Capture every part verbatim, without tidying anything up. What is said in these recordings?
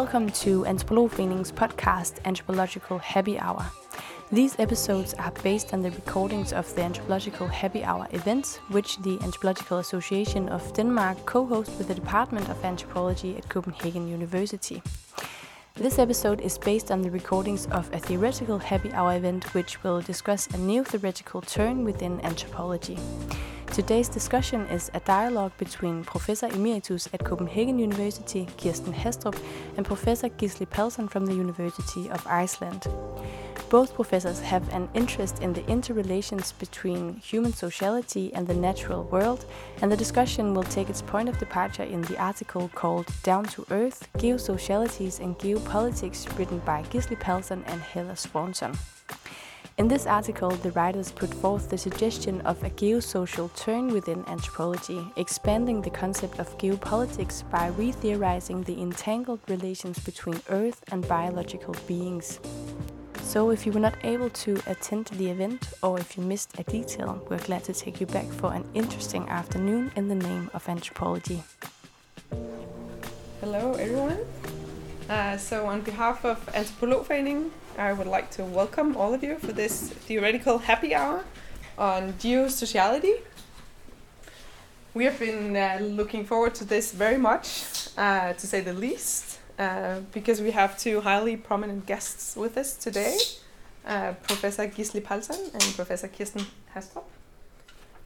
Welcome to Anthropologforeningen's podcast, Anthropological Happy Hour. These episodes are based on the recordings of the Anthropological Happy Hour events, which the Anthropological Association of Denmark co-hosts with the Department of Anthropology at Copenhagen University. This episode is based on the recordings of a theoretical Happy Hour event, which will discuss a new theoretical turn within anthropology. Today's discussion is a dialogue between Professor Emeritus at Copenhagen University, Kirsten Hastrup, and Professor Gísli Pálsson from the University of Iceland. Both professors have an interest in the interrelations between human sociality and the natural world, and the discussion will take its point of departure in the article called Down to Earth, Geosocialities and Geopolitics, written by Gísli Pálsson and Heather Swanson. In this article, the writers put forth the suggestion of a geosocial turn within anthropology, expanding the concept of geopolitics by re-theorizing the entangled relations between Earth and biological beings. So if you were not able to attend the event, or if you missed a detail, we're glad to take you back for an interesting afternoon in the name of anthropology. Hello everyone. Uh, so on behalf of Anthropologforeningen, I would like to welcome all of you for this theoretical happy hour on geosociality. We have been uh, looking forward to this very much, uh, to say the least. Uh, because we have two highly prominent guests with us today, uh, Professor Gísli Pálsson and Professor Kirsten Hastrup.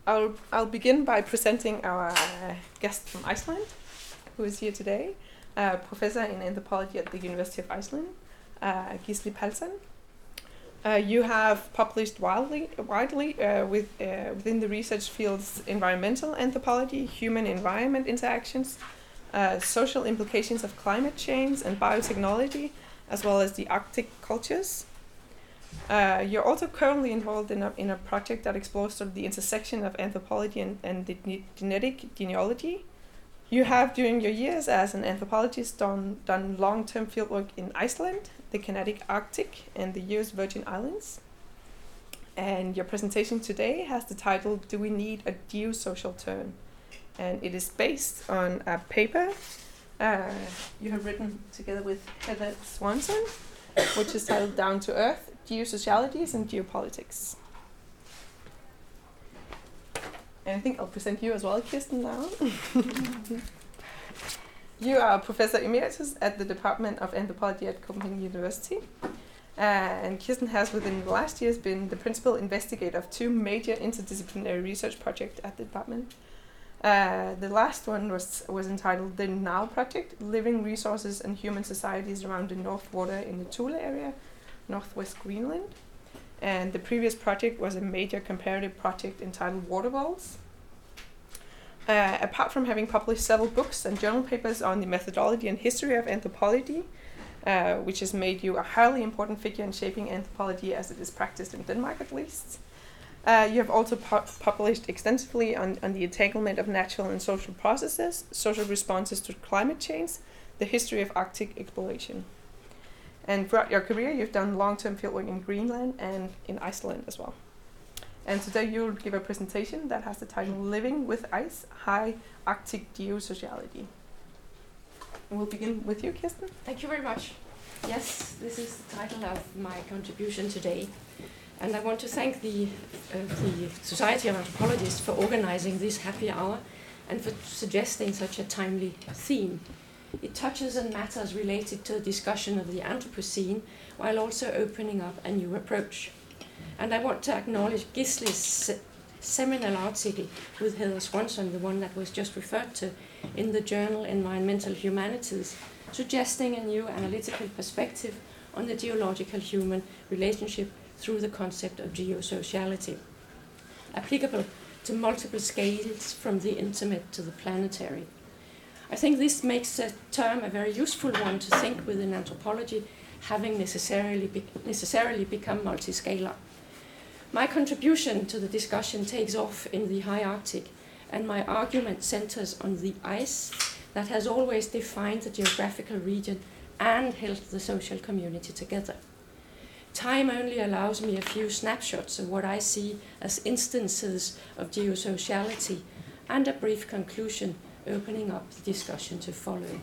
I'll, I'll begin by presenting our uh, guest from Iceland, who is here today, uh, Professor in Anthropology at the University of Iceland, uh, Gísli Pálsson. Uh, you have published widely, widely uh, with, uh, within the research fields environmental anthropology, human-environment interactions, Uh, social implications of climate change and biotechnology, as well as the Arctic cultures. Uh, you're also currently involved in a, in a project that explores sort of the intersection of anthropology and, and the ne- genetic genealogy. You have, during your years as an anthropologist, done, done long-term fieldwork in Iceland, the Kinetic Arctic, and the U S Virgin Islands. And your presentation today has the title, Do We Need a Geosocial Turn? And it is based on a paper uh, you have written together with Heather Swanson, which is titled Down to Earth, Geosocialities and Geopolitics. And I think I'll present you as well, Kirsten, now. You are Professor Emeritus at the Department of Anthropology at Copenhagen University. Uh, and Kirsten has, within the last years, been the principal investigator of two major interdisciplinary research projects at the department. Uh, the last one was was entitled The N A L Project, Living Resources and Human Societies Around the North Water in the Thule area, Northwest Greenland. And the previous project was a major comparative project entitled Waterballs. Uh, apart from having published several books and journal papers on the methodology and history of anthropology, uh, which has made you a highly important figure in shaping anthropology as it is practiced in Denmark at least, Uh, you have also pu- published extensively on, on the entanglement of natural and social processes, social responses to climate change, the history of Arctic exploration. And throughout your career, you've done long-term fieldwork in Greenland and in Iceland as well. And today you'll give a presentation that has the title Living with Ice, High Arctic Geosociality. And we'll begin with you, Kirsten. Thank you very much. Yes, this is the title of my contribution today. And I want to thank the, uh, the Society of Anthropologists for organizing this happy hour and for suggesting such a timely theme. It touches on matters related to the discussion of the Anthropocene while also opening up a new approach. And I want to acknowledge Gísli's se- seminal article with Heather Swanson, the one that was just referred to, in the journal Environmental Humanities, suggesting a new analytical perspective on the geological-human relationship through the concept of geosociality, applicable to multiple scales from the intimate to the planetary. I think this makes the term a very useful one to think within anthropology, having necessarily, be- necessarily become multiscalar. My contribution to the discussion takes off in the high Arctic, and my argument centers on the ice that has always defined the geographical region and held the social community together. Time only allows me a few snapshots of what I see as instances of geosociality and a brief conclusion opening up the discussion to follow.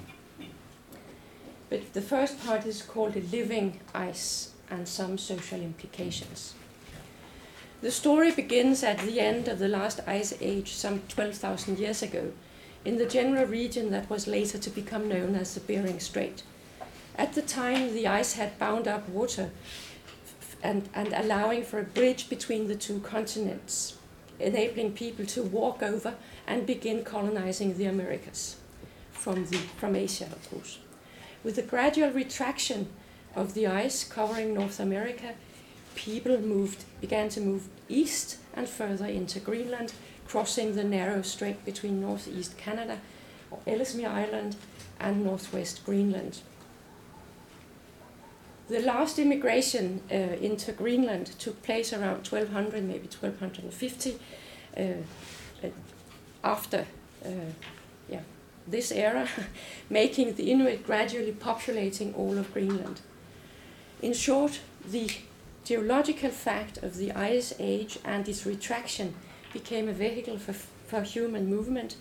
But the first part is called The Living Ice and Some Social Implications. The story begins at the end of the last ice age, some twelve thousand years ago, in the general region that was later to become known as the Bering Strait. At the time, the ice had bound up water and, and allowing for a bridge between the two continents, enabling people to walk over and begin colonizing the Americas from, the, from Asia, of course. With the gradual retraction of the ice covering North America, people moved, began to move east and further into Greenland, crossing the narrow strait between northeast Canada, or Ellesmere Island, and northwest Greenland. The last immigration uh, into Greenland took place around twelve hundred, maybe twelve fifty, uh, after uh, yeah, this era, making the Inuit gradually populating all of Greenland. In short, the geological fact of the Ice Age and its retraction became a vehicle for, for human movement,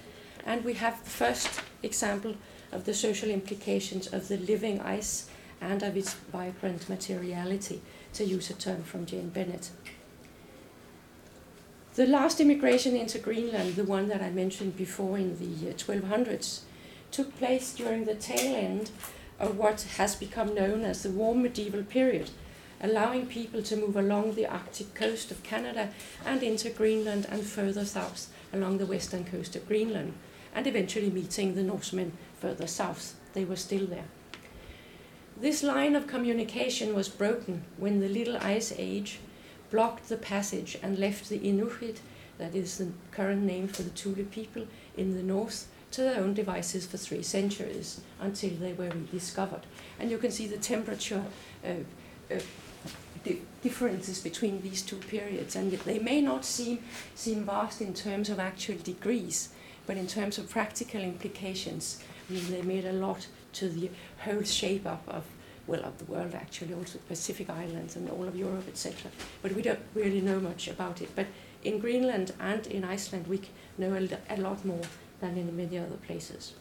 and we have the first example of the social implications of the living ice and of its vibrant materiality, to use a term from Jane Bennett. The last immigration into Greenland, the one that I mentioned before in the twelve hundreds, took place during the tail end of what has become known as the warm medieval period, allowing people to move along the Arctic coast of Canada and into Greenland and further south along the western coast of Greenland, and eventually meeting the Norsemen further south. They were still there. This line of communication was broken when the Little Ice Age blocked the passage and left the Inuit, that is the current name for the Thule people in the north, to their own devices for three centuries until they were rediscovered. And you can see the temperature uh, uh, di differences between these two periods, and yet they may not seem, seem vast in terms of actual degrees, but in terms of practical implications, I mean, they made a lot to the whole shape up of, well, of the world actually, also the Pacific Islands and all of Europe, et cetera. But we don't really know much about it. But in Greenland and in Iceland, we know a lot more than in many other places.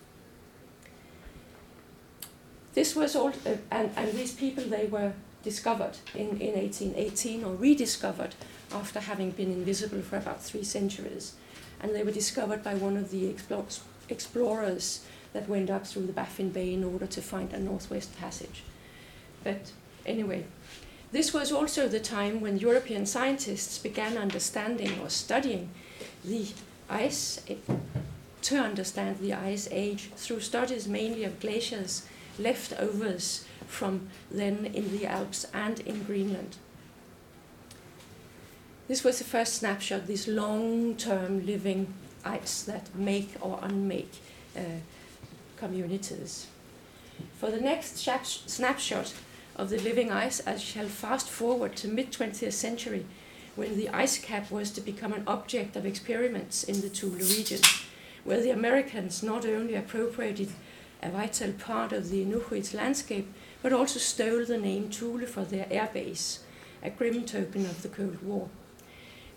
This was all, uh, and, and these people, they were discovered in, in eighteen eighteen, or rediscovered after having been invisible for about three centuries. And they were discovered by one of the explorers, explorers that went up through the Baffin Bay in order to find a northwest passage. But anyway, this was also the time when European scientists began understanding or studying the ice, to understand the Ice Age through studies mainly of glaciers, leftovers from then in the Alps and in Greenland. This was the first snapshot, this long-term living ice that make or unmake uh, communities. For the next snapshot of the living ice, I shall fast forward to mid twentieth century, when the ice cap was to become an object of experiments in the Thule region, where the Americans not only appropriated a vital part of the Inuit's landscape, but also stole the name Thule for their airbase, a grim token of the Cold War.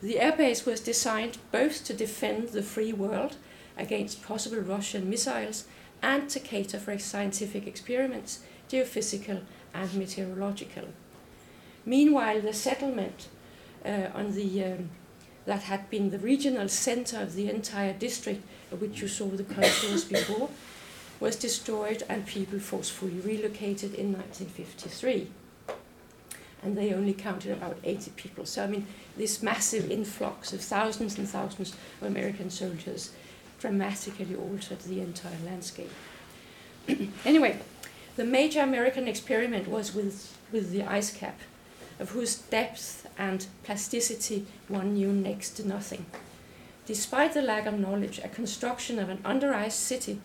The airbase was designed both to defend the free world against possible Russian missiles and to cater for scientific experiments, geophysical and meteorological. Meanwhile, the settlement uh, on the, um, that had been the regional center of the entire district, of which you saw the contours before, was destroyed and people forcefully relocated in nineteen fifty-three. And they only counted about eighty people. So I mean, this massive influx of thousands and thousands of American soldiers dramatically altered the entire landscape. Anyway, the major American experiment was with, with the ice cap, of whose depth and plasticity one knew next to nothing. Despite the lack of knowledge, a construction of an under-ice city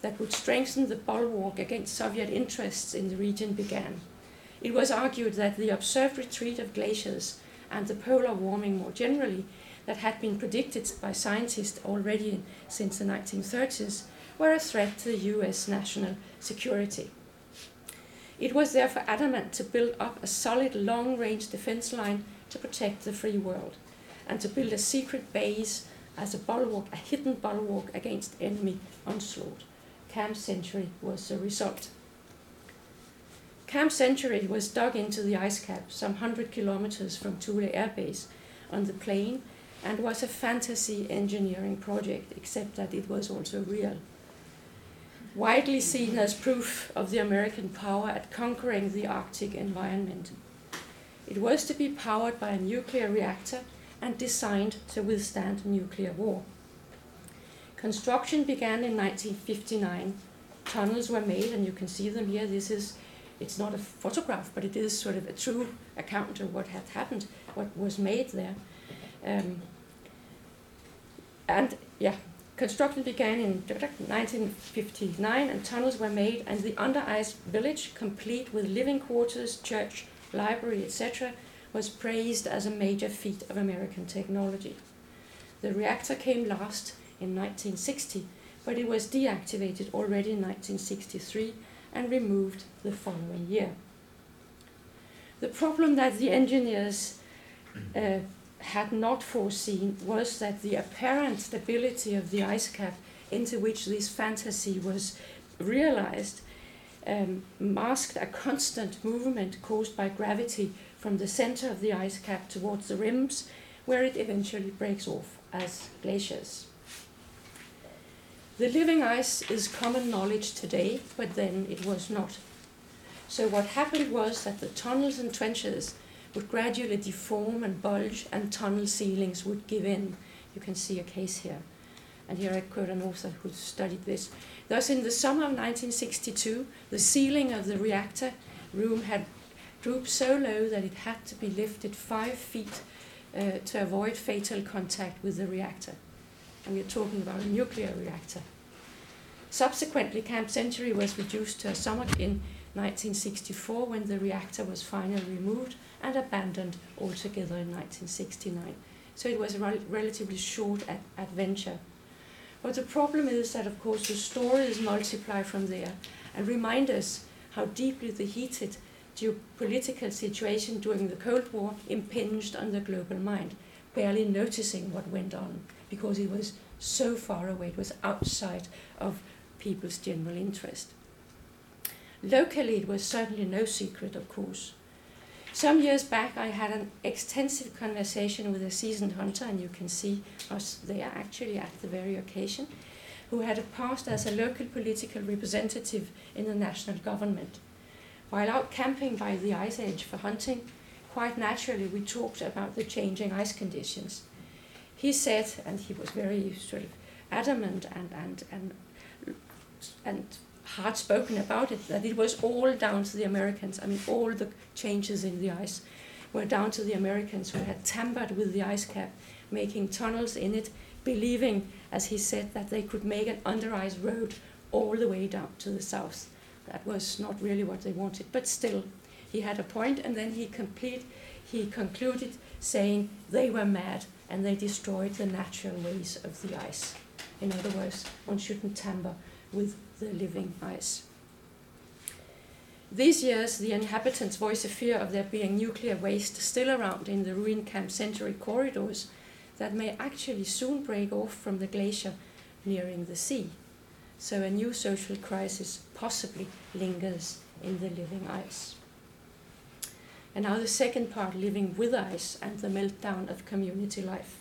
that would strengthen the bulwark against Soviet interests in the region began. It was argued that the observed retreat of glaciers and the polar warming more generally that had been predicted by scientists already in, since the nineteen thirties were a threat to the U S national security. It was therefore adamant to build up a solid long-range defense line to protect the free world and to build a secret base as a bulwark, a hidden bulwark against enemy onslaught. Camp Century was the result. Camp Century was dug into the ice cap some hundred kilometers from Thule Air Base on the plain and was a fantasy engineering project, except that it was also real. Widely seen as proof of the American power at conquering the Arctic environment. It was to be powered by a nuclear reactor and designed to withstand nuclear war. Construction began in nineteen fifty-nine. Tunnels were made, and you can see them here. This is, it's not a photograph, but it is sort of a true account of what had happened, what was made there. Um, and yeah, construction began in nineteen fifty-nine, and tunnels were made, and the under-ice village, complete with living quarters, church, library, et cetera, was praised as a major feat of American technology. The reactor came last in nineteen sixty, but it was deactivated already in nineteen sixty-three and removed the following year. The problem that the engineers uh, had not foreseen was that the apparent stability of the ice cap into which this fantasy was realized um, masked a constant movement caused by gravity from the center of the ice cap towards the rims, where it eventually breaks off as glaciers. The living ice is common knowledge today, but then it was not. So what happened was that the tunnels and trenches would gradually deform and bulge, and tunnel ceilings would give in. You can see a case here. And here I quote an author who studied this. Thus, in the summer of nineteen sixty-two, the ceiling of the reactor room had drooped so low that it had to be lifted five feet uh, to avoid fatal contact with the reactor. And we're talking about a nuclear reactor. Subsequently, Camp Century was reduced to a summer in nineteen sixty-four, when the reactor was finally removed and abandoned altogether in nineteen sixty-nine. So it was a rel relatively short ad adventure. But the problem is that, of course, the stories multiply from there and remind us how deeply the heated geopolitical situation during the Cold War impinged on the global mind, barely noticing what went on, because it was so far away, it was outside of people's general interest. Locally, it was certainly no secret, of course. Some years back, I had an extensive conversation with a seasoned hunter, and you can see us there actually at the very occasion, who had a past as a local political representative in the national government. While out camping by the ice edge for hunting, quite naturally we talked about the changing ice conditions. He said, and he was very sort of adamant and, and, and, and hard-spoken about it, that it was all down to the Americans. I mean, all the changes in the ice were down to the Americans, who had tampered with the ice cap, making tunnels in it, believing, as he said, that they could make an under-ice road all the way down to the south. That was not really what they wanted, but still, he had a point, and then he, complete, he concluded saying they were mad and they destroyed the natural ways of the ice. In other words, one shouldn't tamper with the living ice. These years, the inhabitants voiced a fear of there being nuclear waste still around in the ruined Camp Century corridors that may actually soon break off from the glacier nearing the sea. So a new social crisis possibly lingers in the living ice. And now the second part, living with ice and the meltdown of community life.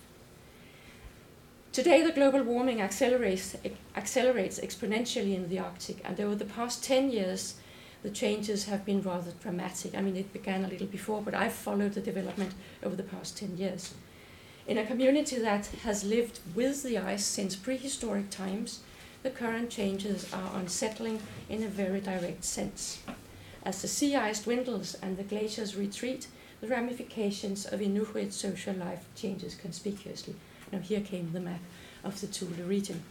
Today, the global warming accelerates, accelerates exponentially in the Arctic, and over the past ten years, the changes have been rather dramatic. I mean, it began a little before, but I've followed the development over the past ten years. In a community that has lived with the ice since prehistoric times, the current changes are unsettling in a very direct sense. As the sea ice dwindles and the glaciers retreat, the ramifications of Inuit social life changes conspicuously. Now here came the map of the Thule region.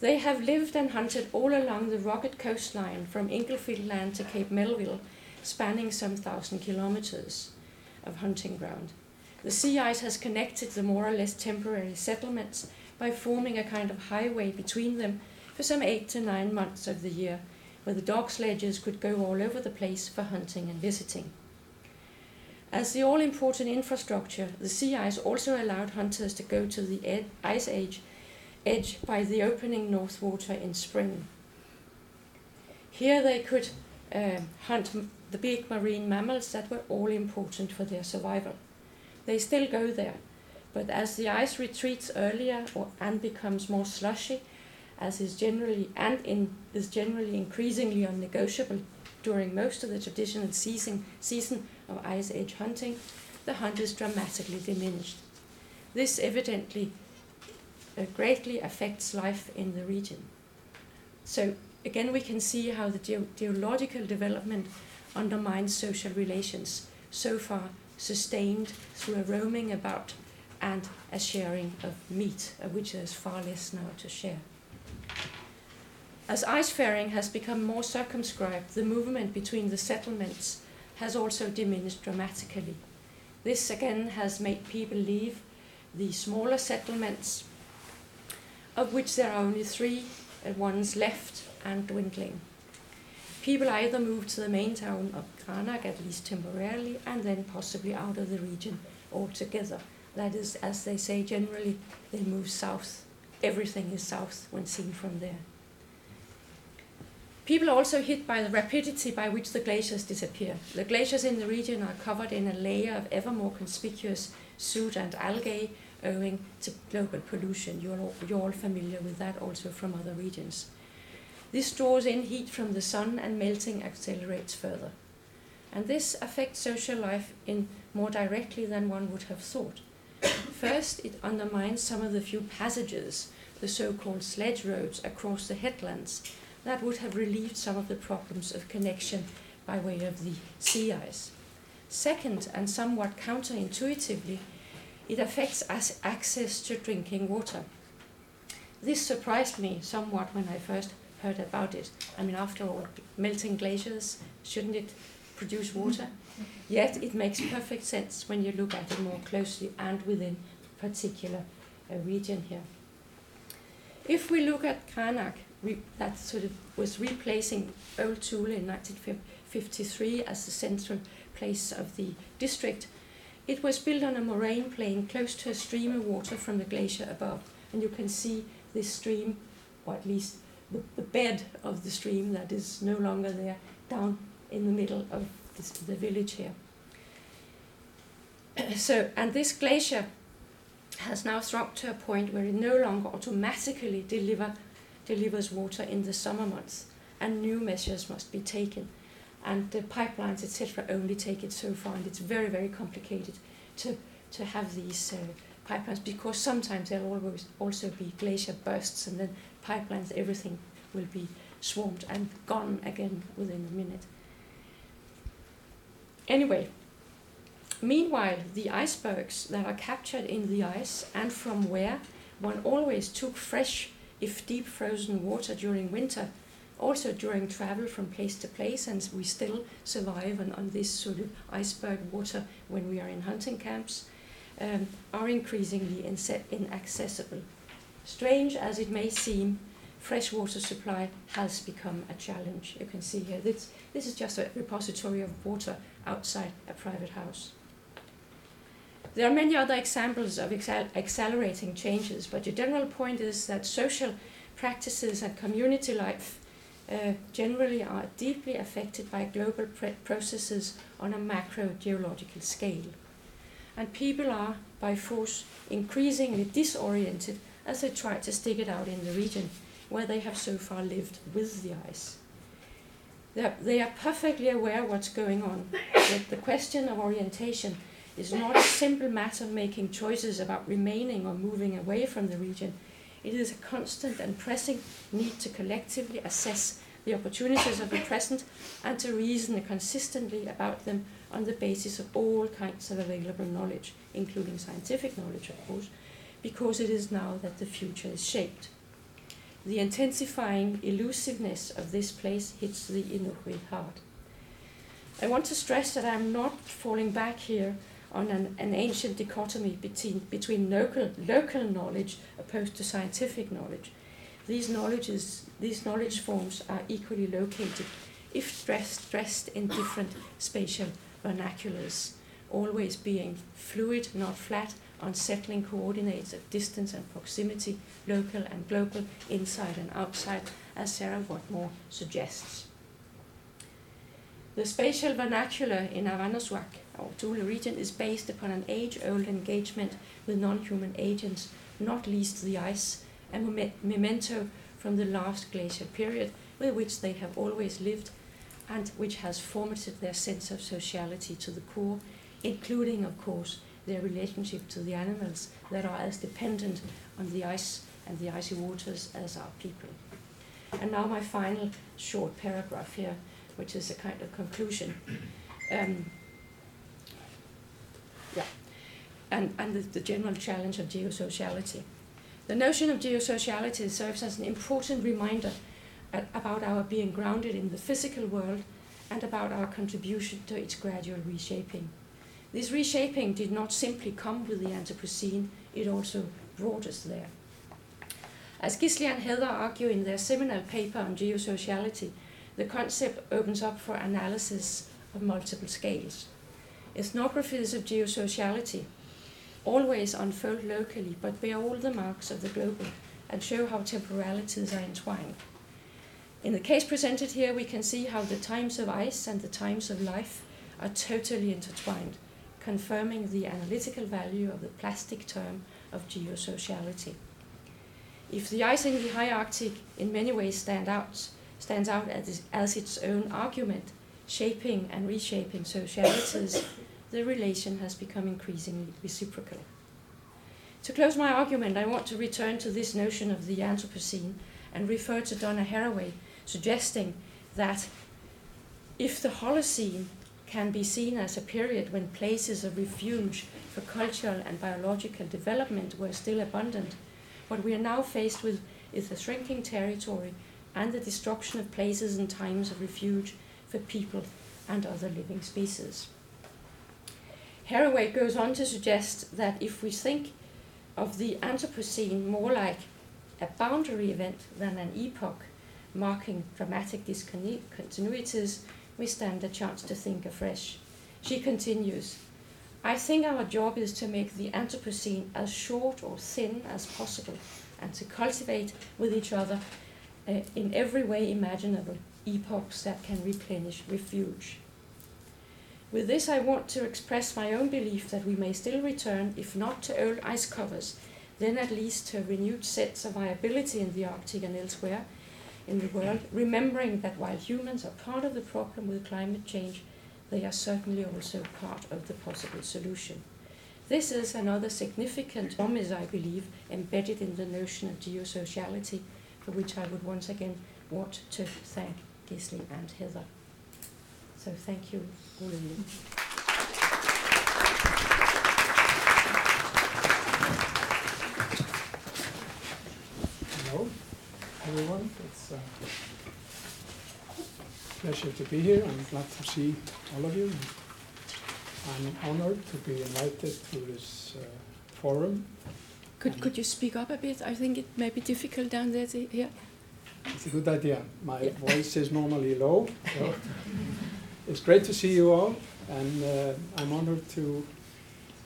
They have lived and hunted all along the rugged coastline from Inglefield Land to Cape Melville, spanning some thousand kilometers of hunting ground. The sea ice has connected the more or less temporary settlements by forming a kind of highway between them for some eight to nine months of the year, where the dog sledges could go all over the place for hunting and visiting. As the all-important infrastructure, the sea ice also allowed hunters to go to the ed ice age, edge by the opening North Water in spring. Here they could uh, hunt the big marine mammals that were all important for their survival. They still go there, but as the ice retreats earlier or, and becomes more slushy, as is generally and in, is generally increasingly unnegotiable during most of the traditional season, season of Ice Age hunting, the hunt is dramatically diminished. This evidently uh, greatly affects life in the region. So again, we can see how the ge- geological development undermines social relations, so far sustained through a roaming about and a sharing of meat, of which there's far less now to share. As icefaring has become more circumscribed, the movement between the settlements has also diminished dramatically. This again has made people leave the smaller settlements, of which there are only three ones left and dwindling. People either move to the main town of Qaanaaq, at least temporarily, and then possibly out of the region altogether. That is, as they say generally, they move south. Everything is south when seen from there. People are also hit by the rapidity by which the glaciers disappear. The glaciers in the region are covered in a layer of ever more conspicuous soot and algae owing to global pollution. You're all, you're all familiar with that also from other regions. This draws in heat from the sun and melting accelerates further. And this affects social life in more directly than one would have thought. First, it undermines some of the few passages, the so-called sledge roads across the headlands, that would have relieved some of the problems of connection by way of the sea ice. Second, and somewhat counterintuitively, it affects as access to drinking water. This surprised me somewhat when I first heard about it. I mean, after all, melting glaciers, shouldn't it produce water? Yet it makes perfect sense when you look at it more closely and within a particular uh, region here. If we look at Qaanaaq, that sort of was replacing Old Thule in nineteen fifty-three as the central place of the district. It was built on a moraine plain close to a stream of water from the glacier above. And you can see this stream, or at least the, the bed of the stream that is no longer there, down in the middle of this, the village here. So, and this glacier has now shrunk to a point where it no longer automatically deliver delivers water in the summer months, and new measures must be taken. And the pipelines, et cetera, only take it so far, and it's very, very complicated to, to have these uh, pipelines, because sometimes there'll always also be glacier bursts, and then pipelines, everything will be swamped and gone again within a minute. Anyway, meanwhile, the icebergs that are captured in the ice, and from where one always took fresh, if deep frozen water during winter, also during travel from place to place, and we still survive on, on this sort of iceberg water when we are in hunting camps, um, are increasingly inse- inaccessible. Strange as it may seem, fresh water supply has become a challenge. You can see here, this, this is just a repository of water outside a private house. There are many other examples of exa- accelerating changes, but the general point is that social practices and community life uh, generally are deeply affected by global pre- processes on a macro-geological scale. And people are, by force, increasingly disoriented as they try to stick it out in the region, where they have so far lived with the ice. They are, they are perfectly aware of what's going on, but the question of orientation is not a simple matter of making choices about remaining or moving away from the region. It is a constant and pressing need to collectively assess the opportunities of the present and to reason consistently about them on the basis of all kinds of available knowledge, including scientific knowledge, of course, because it is now that the future is shaped. The intensifying elusiveness of this place hits the Inuit hard. I want to stress that I'm not falling back here on an, an ancient dichotomy between, between local, local knowledge opposed to scientific knowledge. These, knowledges, these knowledge forms are equally located, if stressed, stressed in different spatial vernaculars, always being fluid, not flat, unsettling coordinates of distance and proximity, local and global, inside and outside, as Sarah Watmore suggests. The spatial vernacular in Avanassuaq, or Thule region, is based upon an age-old engagement with non-human agents, not least the ice, a me memento from the last glacial period with which they have always lived and which has formatted their sense of sociality to the core, including, of course, their relationship to the animals that are as dependent on the ice and the icy waters as our people. And now my final short paragraph here, which is a kind of conclusion. Um, yeah. And, and the, the general challenge of geosociality. The notion of geosociality serves as an important reminder at, about our being grounded in the physical world and about our contribution to its gradual reshaping. This reshaping did not simply come with the Anthropocene, it also brought us there. As Gísli and Heather argue in their seminal paper on geosociality, the concept opens up for analysis of multiple scales. Ethnographies of geosociality always unfold locally, but bear all the marks of the global and show how temporalities are entwined. In the case presented here, we can see how the times of ice and the times of life are totally intertwined, confirming the analytical value of the plastic term of geosociality. If the ice in the high Arctic in many ways stand out, stands out as, as its own argument, shaping and reshaping socialities, the relation has become increasingly reciprocal. To close my argument, I want to return to this notion of the Anthropocene and refer to Donna Haraway, suggesting that if the Holocene can be seen as a period when places of refuge for cultural and biological development were still abundant, what we are now faced with is the shrinking territory and the destruction of places and times of refuge for people and other living species. Haraway goes on to suggest that if we think of the Anthropocene more like a boundary event than an epoch, marking dramatic discontinuities, we stand a chance to think afresh. She continues, I think our job is to make the Anthropocene as short or thin as possible and to cultivate with each other Uh, in every way imaginable, epochs that can replenish refuge. With this, I want to express my own belief that we may still return, if not to old ice covers, then at least to renewed sets of viability in the Arctic and elsewhere in the world, remembering that while humans are part of the problem with climate change, they are certainly also part of the possible solution. This is another significant promise, I believe, embedded in the notion of geosociality, for which I would once again want to thank Gísli and Heather. So thank you, all of you. Hello, everyone. It's a pleasure to be here. I'm glad to see all of you. I'm honored to be invited to this uh, forum. Could, could you speak up a bit? I think it may be difficult down there to hear. It's a good idea. My yeah. voice is normally low. So it's great to see you all, and uh, I'm honored to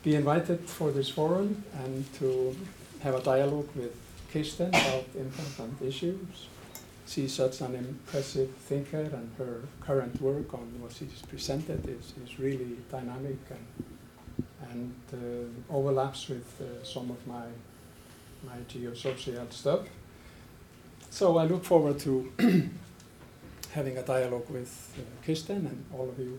be invited for this forum and to have a dialogue with Kirsten about important issues. She's such an impressive thinker, and her current work on what she's presented is, is really dynamic and, and uh, overlaps with uh, some of my my geosocial stuff. So I look forward to having a dialogue with uh, Kirsten and all of you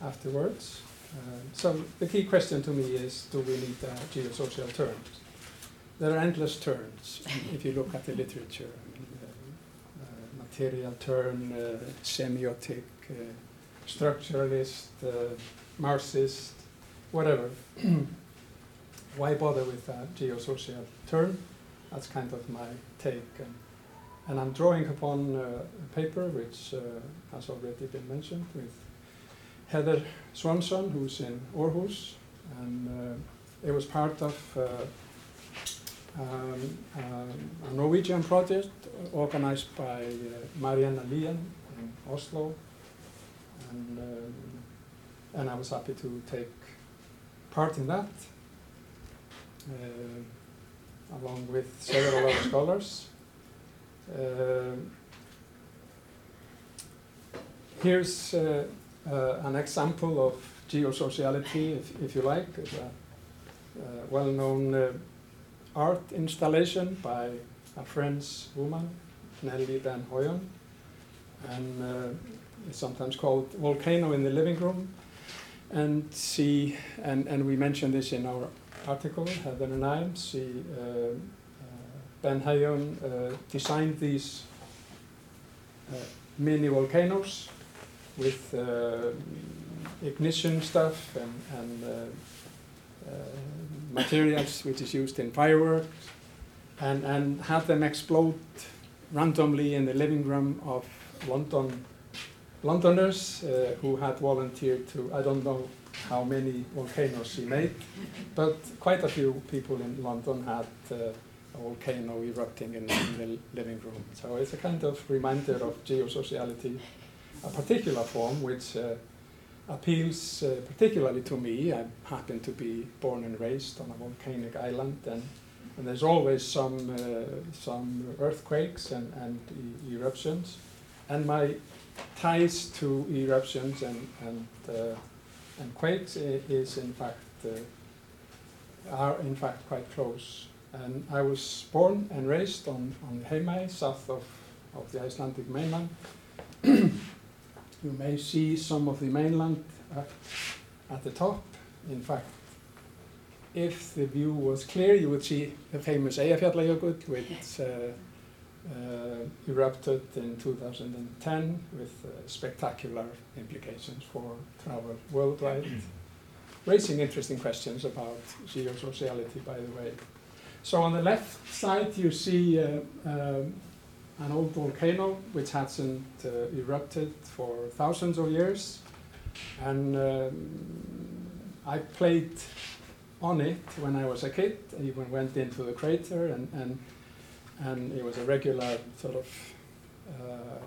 afterwards. Uh, so the key question to me is, do we need uh, geosocial terms? There are endless terms if you look at the literature. Uh, uh, material term, uh, semiotic, uh, structuralist, uh, Marxist, whatever. Why bother with a geosocial term? That's kind of my take. And, and I'm drawing upon uh, a paper which uh, has already been mentioned with Heather Swanson, who's in Aarhus. And uh, it was part of uh, um, uh, a Norwegian project organized by uh, Marianne Lien in Oslo. And, um, and I was happy to take part in that. Uh, along with several other scholars. Uh, here's uh, uh, an example of geosociality, if, if you like, a, a well-known uh, art installation by a French woman, Nelly Dan Hoyon, and uh, it's sometimes called Volcano in the Living Room. And she, and, and we mentioned this in our article, Heather and I, she, uh, uh, Ben Hayon uh, designed these uh, mini volcanoes with uh, ignition stuff and, and uh, uh, materials which is used in fireworks, and, and had them explode randomly in the living room of London. Londoners uh, who had volunteered to, I don't know how many volcanoes she made, but quite a few people in London had uh, a volcano erupting in, in the living room. So it's a kind of reminder of geosociality, a particular form which uh, appeals uh, particularly to me. I happen to be born and raised on a volcanic island, and, and there's always some, uh, some earthquakes and, and e eruptions. And my ties to eruptions and and, uh, and quakes is in fact uh, are in fact quite close. And I was born and raised on on Heimaey, south of of the Icelandic mainland. You may see some of the mainland at, at the top. In fact, if the view was clear, you would see the famous Eyjafjallajökull, which uh, Uh, erupted in two thousand ten with uh, spectacular implications for travel worldwide, raising interesting questions about geosociality, by the way. So on the left side you see uh, um, an old volcano which hasn't uh, erupted for thousands of years, and um, I played on it when I was a kid. I even went into the crater, and, and And it was a regular sort of uh,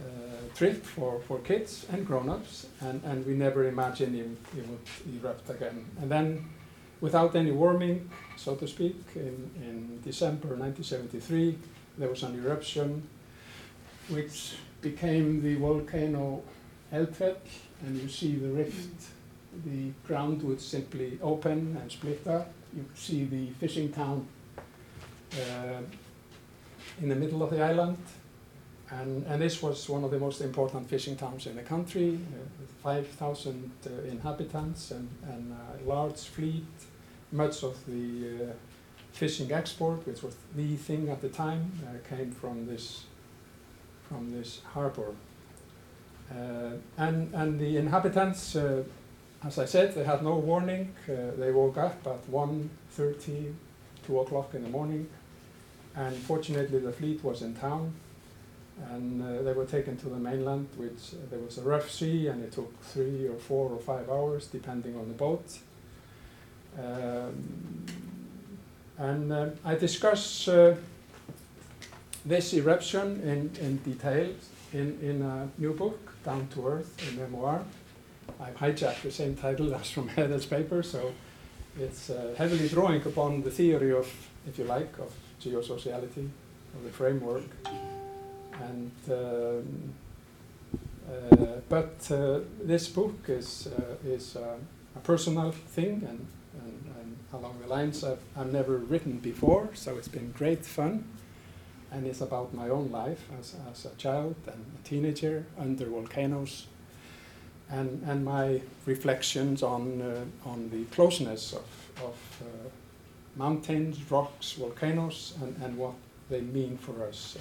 uh, trip for, for kids and grown-ups, and, and we never imagined it, it would erupt again. And then, without any warning, so to speak, in, in December nineteen seventy-three, there was an eruption which became the volcano Eldfell, and you see the rift. The ground would simply open and split up. You see the fishing town Uh, in the middle of the island, and, and this was one of the most important fishing towns in the country, uh, with five thousand uh, inhabitants and, and a large fleet, much of the uh, fishing export, which was the thing at the time, uh, came from this, from this harbor. Uh, and, and the inhabitants, uh, as I said, they had no warning. Uh, they woke up at one thirty, two o'clock in the morning, and fortunately the fleet was in town, and uh, they were taken to the mainland, which uh, there was a rough sea, and it took three or four or five hours depending on the boat. Um, and uh, I discuss uh, this eruption in, in detail in, in a new book, Down to Earth, a memoir. I've hijacked the same title as from Heather's paper, so it's uh, heavily drawing upon the theory of, if you like, of geosociality, of the framework. And um, uh, but uh, this book is uh, is uh, a personal thing, and, and, and along the lines I've, I've never written before, so it's been great fun, and it's about my own life as as a child and a teenager under volcanoes. And, and my reflections on, uh, on the closeness of, of uh, mountains, rocks, volcanoes, and, and what they mean for us,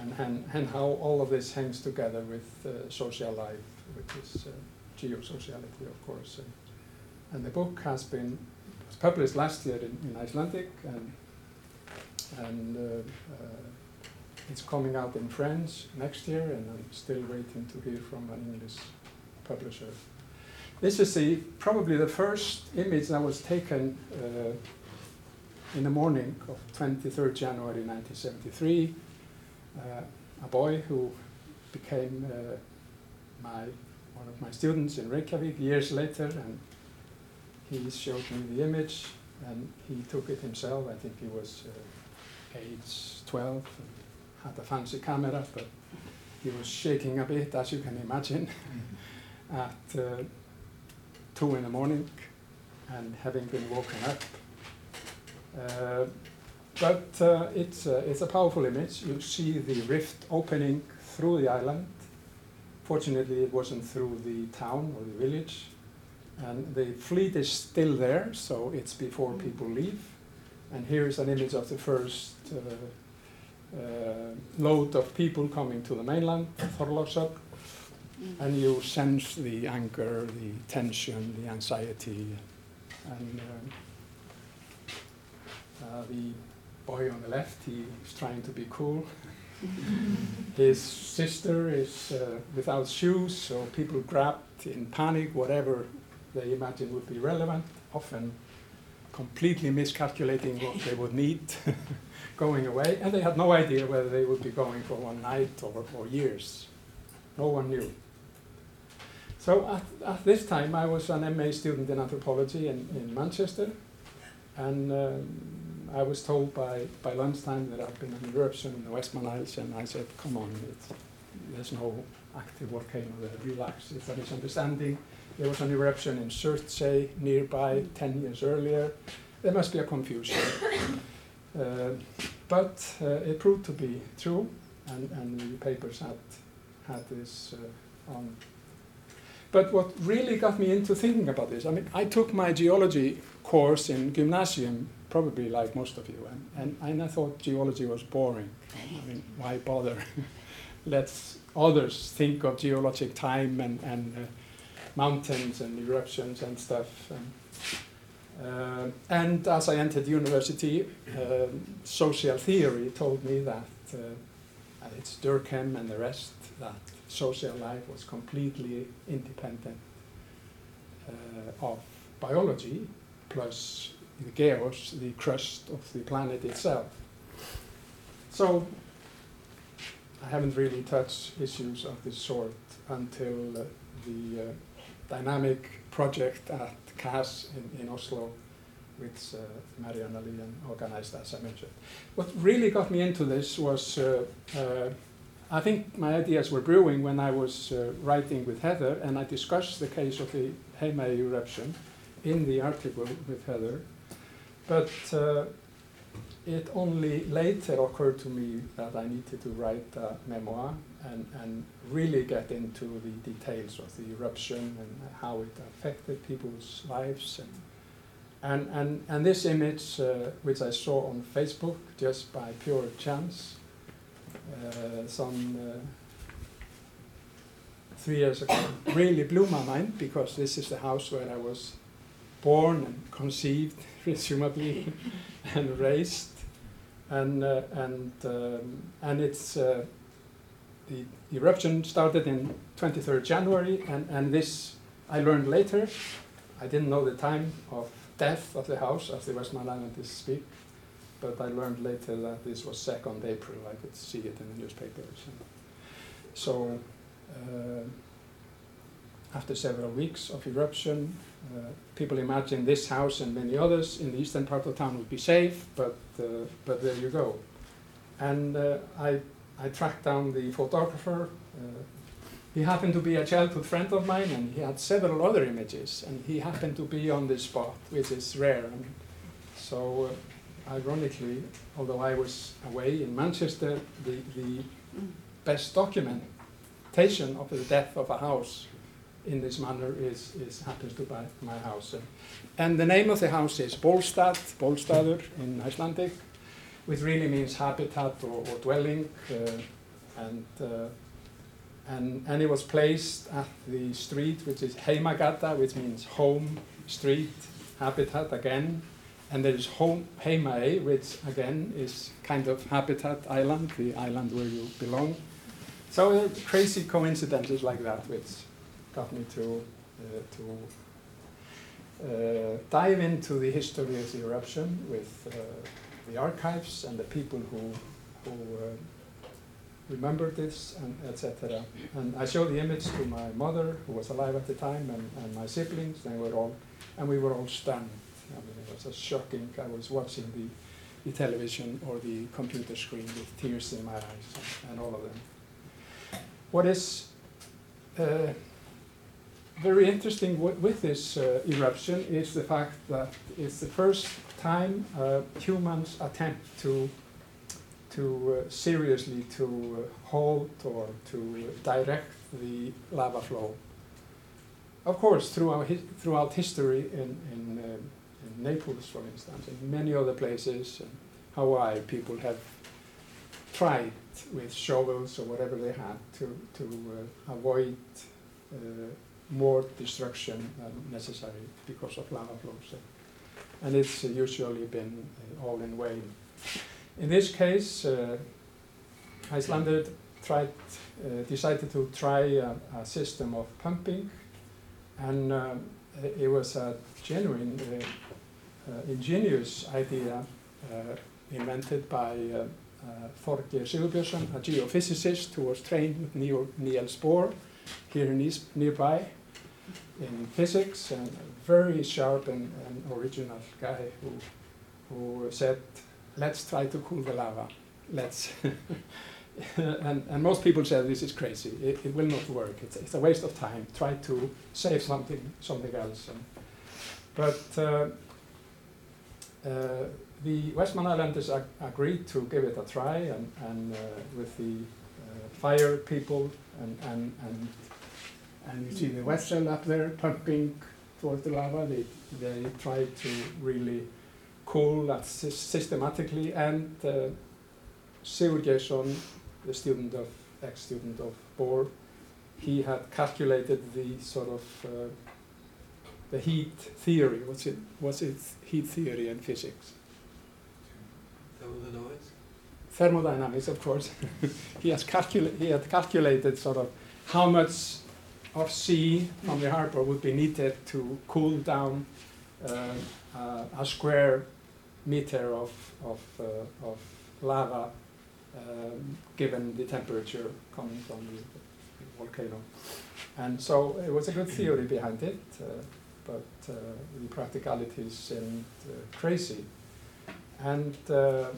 and, and, and how all of this hangs together with uh, social life, which is uh, geosociality, of course. And, and the book has been was published last year in, in Icelandic, and, and uh, uh, it's coming out in French next year, and I'm still waiting to hear from an English publisher. This is the, probably the first image that was taken uh, in the morning of the twenty-third of January nineteen seventy-three. Uh, a boy who became uh, my, one of my students in Reykjavik years later, and he showed me the image, and he took it himself. I think he was uh, age twelve. Had a fancy camera, but he was shaking a bit, as you can imagine, at uh, two in the morning, and having been woken up. Uh, but uh, it's, uh, it's a powerful image. You see the rift opening through the island. Fortunately, it wasn't through the town or the village. And the fleet is still there, so it's before people leave. And here is an image of the first uh, uh, load of people coming to the mainland, Thorlóksup. And you sense the anger, the tension, the anxiety, and uh, uh, the boy on the left, he is trying to be cool. His sister is uh, without shoes, so people grabbed in panic whatever they imagined would be relevant, often completely miscalculating what they would need going away. And they had no idea whether they would be going for one night or, or years. No one knew. So at, at this time, I was an M A student in anthropology in, in Manchester. And um, I was told by, by lunchtime that I'd been an eruption in the Westman Islands. And I said, come on, it's, there's no active volcano there. Relax. It's a misunderstanding. There was an eruption in Surtsey nearby ten years earlier. There must be a confusion. uh, but uh, it proved to be true. And, and the papers had, had this uh, on. But what really got me into thinking about this, I mean, I took my geology course in gymnasium, probably like most of you, and, and, and I thought geology was boring. I mean, why bother? Let others think of geologic time and, and uh, mountains and eruptions and stuff. And, uh, and as I entered university, uh, social theory told me that uh, it's Durkheim and the rest, that social life was completely independent uh, of biology, plus the geos, the crust of the planet itself. So I haven't really touched issues of this sort until uh, the uh, dynamic project at C A S in, in Oslo, which uh, Marianne Lien organized, as I mentioned. What really got me into this was uh, uh, I think my ideas were brewing when I was uh, writing with Heather, and I discussed the case of the Heimaey eruption in the article with Heather. But uh, it only later occurred to me that I needed to write a memoir and, and really get into the details of the eruption and how it affected people's lives. And, and, and, and this image, uh, which I saw on Facebook just by pure chance, Uh, some uh, three years ago, really blew my mind, because this is the house where I was born and conceived, presumably, and raised, and uh, and um, and it's uh, the eruption started in the twenty-third of January, and and this I learned later. I didn't know the time of death of the house, as the Westman Islanders speak. But I learned later that this was second of April. I could see it in the newspapers. So uh, after several weeks of eruption, uh, people imagined this house and many others in the eastern part of town would be safe, but, uh, but there you go. And uh, I, I tracked down the photographer. Uh, he happened to be a childhood friend of mine, and he had several other images, and he happened to be on this spot, which is rare. And so. Uh, Ironically, although I was away in Manchester, the, the best documentation of the death of a house in this manner is, is happens to by my house. And the name of the house is Bolstad, Bolstadur in Icelandic, which really means habitat or, or dwelling. Uh, and, uh, and, and it was placed at the street, which is Heimagata, which means home, street, habitat again. And there is Heimaey, which again is kind of habitat island, the island where you belong. So uh, crazy coincidences like that, which got me to, uh, to uh, dive into the history of the eruption with uh, the archives and the people who, who uh, remembered this, and et cetera. And I showed the image to my mother, who was alive at the time, and, and my siblings. They were all, and we were all stunned. I mean, it was a shocking. I was watching the, the television or the computer screen with tears in my eyes, and all of them. what is uh, very interesting w with this uh, eruption is the fact that it's the first time uh, humans attempt to to uh, seriously to uh, halt or to uh, direct the lava flow. Of course, throughout his throughout history in in, uh, in Naples, for instance, in many other places, and Hawaii, people have tried with shovels or whatever they had to to uh, avoid uh, more destruction than necessary because of lava flows, and it's usually been uh, all in vain. In this case, uh, Icelanders tried, uh, decided to try a, a system of pumping, and uh, it was a genuine, uh, uh, ingenious idea uh, invented by uh, uh, Thorgeir Sigurbjörnsson, a geophysicist who was trained with Niels Bohr here in East, nearby in physics, and a very sharp and, and original guy who who said, let's try to cool the lava. Let's and, and most people said this is crazy. It, it will not work. It's, it's a waste of time. Try to save something, something else. And, but uh, uh, the Westman Islanders ag agreed to give it a try, and, and uh, with the uh, fire people and and and and you see the vessel up there pumping towards the lava. They they tried to really cool that systematically, and uh, Sigurgeirsson, the student of ex-student of Bohr, he had calculated the sort of uh, the heat theory. What's it? What's its heat theory in physics? Thermodynamics. Thermodynamics, of course. he has calculated. He had calculated sort of how much of sea from the harbor would be needed to cool down Uh, Uh, a square meter of of, uh, of lava, um, given the temperature coming from the, the volcano, and so it was a good theory behind it, uh, but uh, the practicalities seemed uh, crazy. And uh, uh,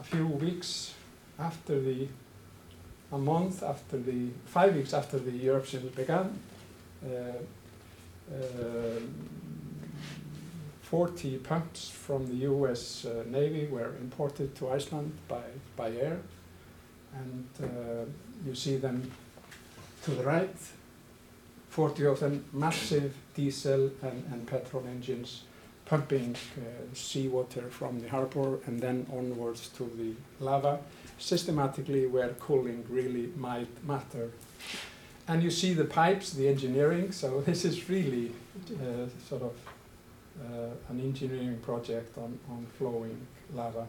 a few weeks after the, a month after the, five weeks after the eruption began, Uh, Uh, forty pumps from the U S Uh, Navy were imported to Iceland by, by air, and uh, you see them to the right, forty of them massive diesel and, and petrol engines pumping uh, seawater from the harbor and then onwards to the lava, systematically where cooling really might matter. And you see the pipes, the engineering. So this is really uh, sort of uh, an engineering project on, on flowing lava.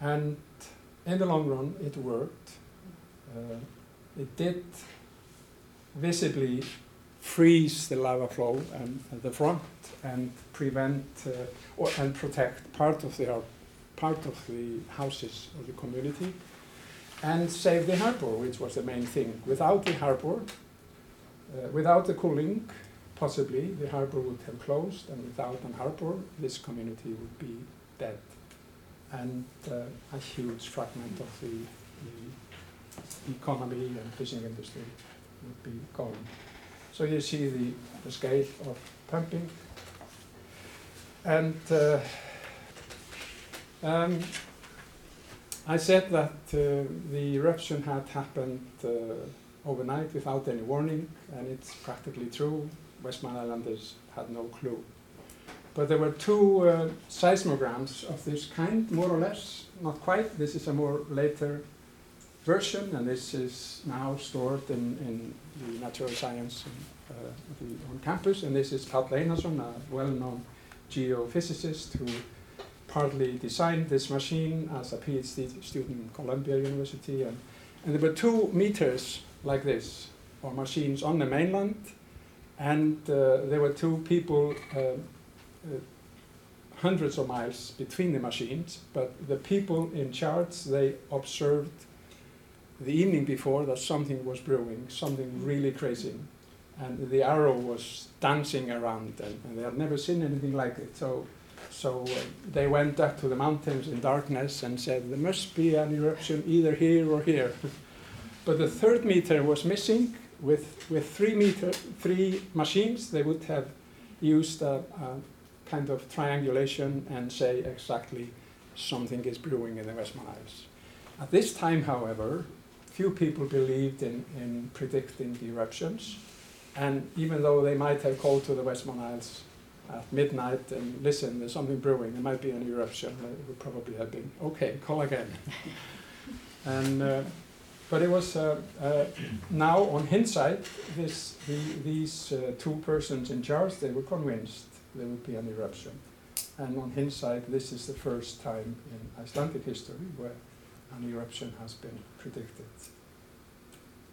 And in the long run, it worked. Uh, it did visibly freeze the lava flow and, and the front, and prevent uh, or and protect part of the part of the houses of the community, and save the harbor, which was the main thing. Without the harbor, uh, without the cooling, possibly the harbor would have closed, and without a harbor, this community would be dead, and uh, a huge fragment of the, the economy and fishing industry would be gone. So you see the, the scale of pumping, and uh, um, I said that uh, the eruption had happened uh, overnight without any warning, and it's practically true. Westman Islanders had no clue. But there were two uh, seismograms of this kind, more or less, not quite. This is a more later version, and this is now stored in, in the natural science uh, the, on campus. And this is Páll Einarsson, a well-known geophysicist who partly designed this machine as a PhD student in Columbia University, and, and there were two meters like this, or machines on the mainland, and uh, there were two people uh, uh, hundreds of miles between the machines, but the people in charge, they observed the evening before that something was brewing, something really crazy, and the arrow was dancing around, and, and they had never seen anything like it. So So uh, they went up to the mountains in darkness and said, there must be an eruption either here or here. But the third meter was missing. With, with three, meter, three machines, they would have used a, a kind of triangulation and say exactly something is brewing in the Westman Islands. At this time, however, few people believed in, in predicting the eruptions. And even though they might have called to the Westman Isles at midnight and listen, there's something brewing, there might be an eruption, it would probably have been, okay, call again. and, uh, but it was, uh, uh, now on hindsight, this, the, these uh, two persons in charge, they were convinced there would be an eruption. And on hindsight, this is the first time in Icelandic history where an eruption has been predicted.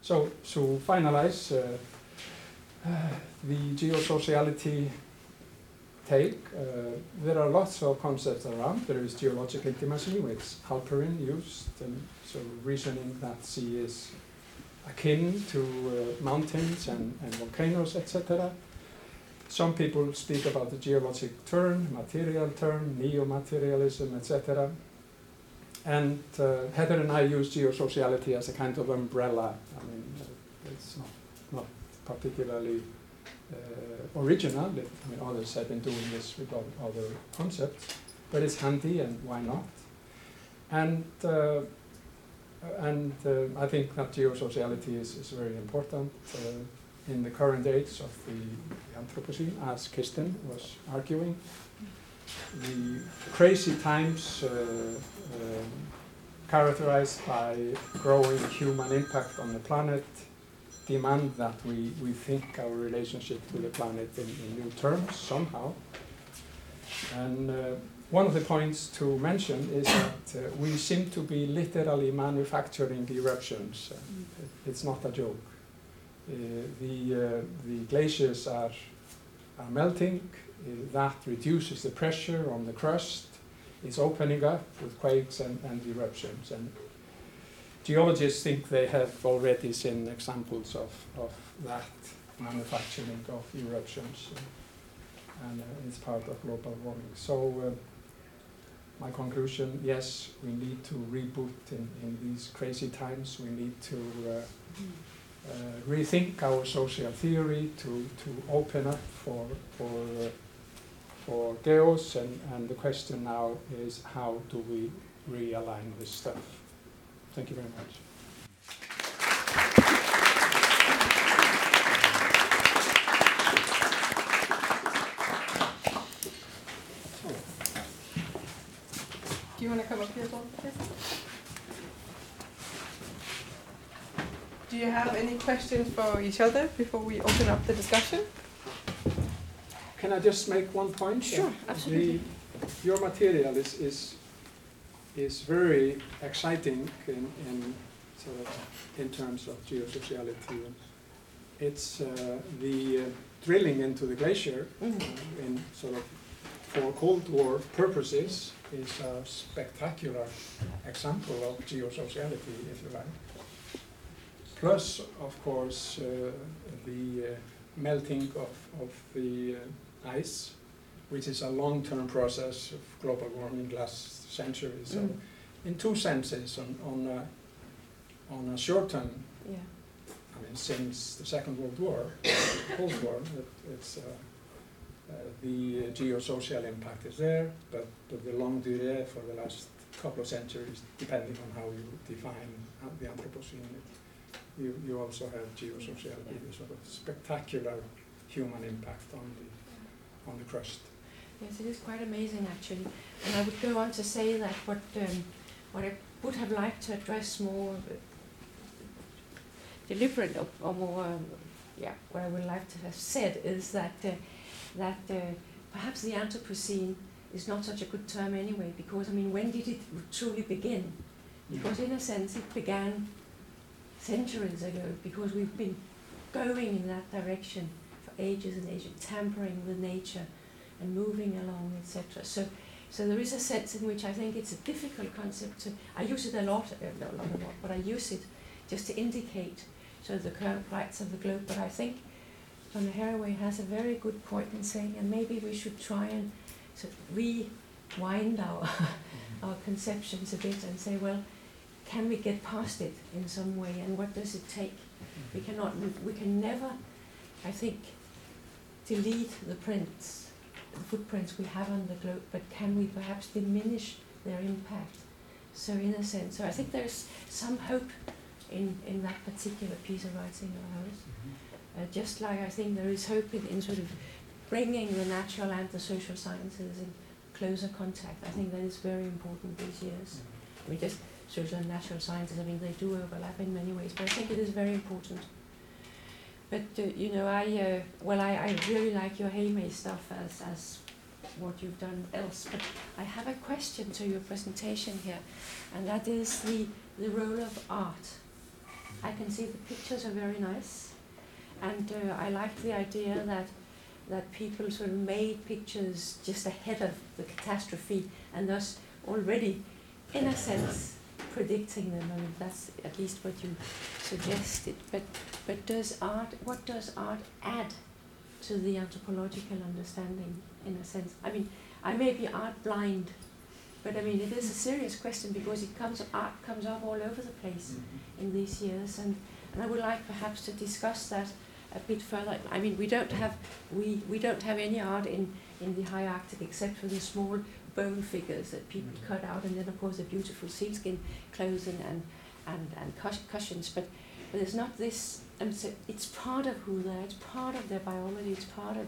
So, to finalize uh, uh, the geosociality take, uh, there are lots of concepts around. There is geologic intimacy, which Halperin used, and so reasoning that sea is akin to uh, mountains and, and volcanoes, et cetera. Some people speak about the geologic turn, material turn, neo-materialism, et cetera. And uh, Heather and I use geosociality as a kind of umbrella. I mean, uh, it's not, not particularly uh, original. It, I mean, others have been doing this with other concepts, but it's handy, and why not? And uh, and uh, I think that geosociality is, is very important uh, in the current age of the, the Anthropocene, as Kirsten was arguing. The crazy times uh, uh, characterized by growing human impact on the planet demand that we, we think our relationship to the planet in, in new terms somehow. And uh, one of the points to mention is that uh, we seem to be literally manufacturing eruptions. Uh, it's not a joke. Uh, the, uh, the glaciers are, are melting. Uh, that reduces the pressure on the crust. It's opening up with quakes and, and eruptions. And geologists think they have already seen examples of, of that manufacturing of eruptions. Uh, and uh, it's part of global warming. So uh, my conclusion, yes, we need to reboot in, in these crazy times. We need to uh, uh, rethink our social theory to, to open up for, for uh, for chaos, and, and the question now is how do we realign this stuff? Thank you very much. Do you want to come up here, Bob? Do you have any questions for each other before we open up the discussion? Can I just make one point? Sure, absolutely. The, your material is, is, is very exciting in, in, sort of in terms of geosociality. It's uh, the uh, drilling into the glacier mm-hmm. in sort of for Cold War purposes is a spectacular example of geosociality, if you like. Plus, of course, uh, the uh, melting of, of the uh, ice, which is a long-term process of global warming last century. So mm. in two senses, on, on, a, on a short term, yeah. I mean, since the Second World War, Cold War, it, it's, uh, uh, the geosocial impact is there, but, but the longue durée for the last couple of centuries, depending on how you define the Anthropocene, you, you also have geosociality, yeah. sort of spectacular human impact on the On the crust. Yes, it is quite amazing actually, and I would go on to say that what um, what I would have liked to address more uh, deliberate or, or more um, yeah what I would like to have said is that uh, that uh, perhaps the Anthropocene is not such a good term anyway, because I mean, when did it truly begin? Because in a sense it began centuries ago, because we've been going in that direction ages and ages, tampering with nature and moving along, et cetera. So, so there is a sense in which I think it's a difficult concept to, I use it a lot, uh, not a lot, a lot, but I use it just to indicate so the current rights of the globe. But I think Donna Haraway has a very good point in saying, and maybe we should try and to rewind our our conceptions a bit and say, well, can we get past it in some way, and what does it take? We cannot, we can never, I think, delete the prints, the footprints we have on the globe, but can we perhaps diminish their impact? So in a sense, so I think there's some hope in, in that particular piece of writing of ours. Uh, just like I think there is hope in, in sort of bringing the natural and the social sciences in closer contact. I think that is very important these years. I mean, just social and natural sciences, I mean, they do overlap in many ways, but I think it is very important. But, uh, you know, I, uh, well, I, I really like your Heimaey stuff as, as what you've done else, but I have a question to your presentation here, and that is the, the role of art. I can see the pictures are very nice, and uh, I like the idea that, that people sort of made pictures just ahead of the catastrophe, and thus already, in a sense, predicting them. I mean, that's at least what you suggested. But but does art? What does art add to the anthropological understanding? In a sense, I mean, I may be art blind, but I mean, it is a serious question because it comes art comes up all over the place mm-hmm. in these years, and and I would like perhaps to discuss that a bit further. I mean, we don't have we we don't have any art in in the high Arctic except for the small bone figures that people mm-hmm. cut out, and then of course the beautiful sealskin clothing and and and cush cushions. But, but there's not this. And so it's part of who they are. It's part of their biology. It's part of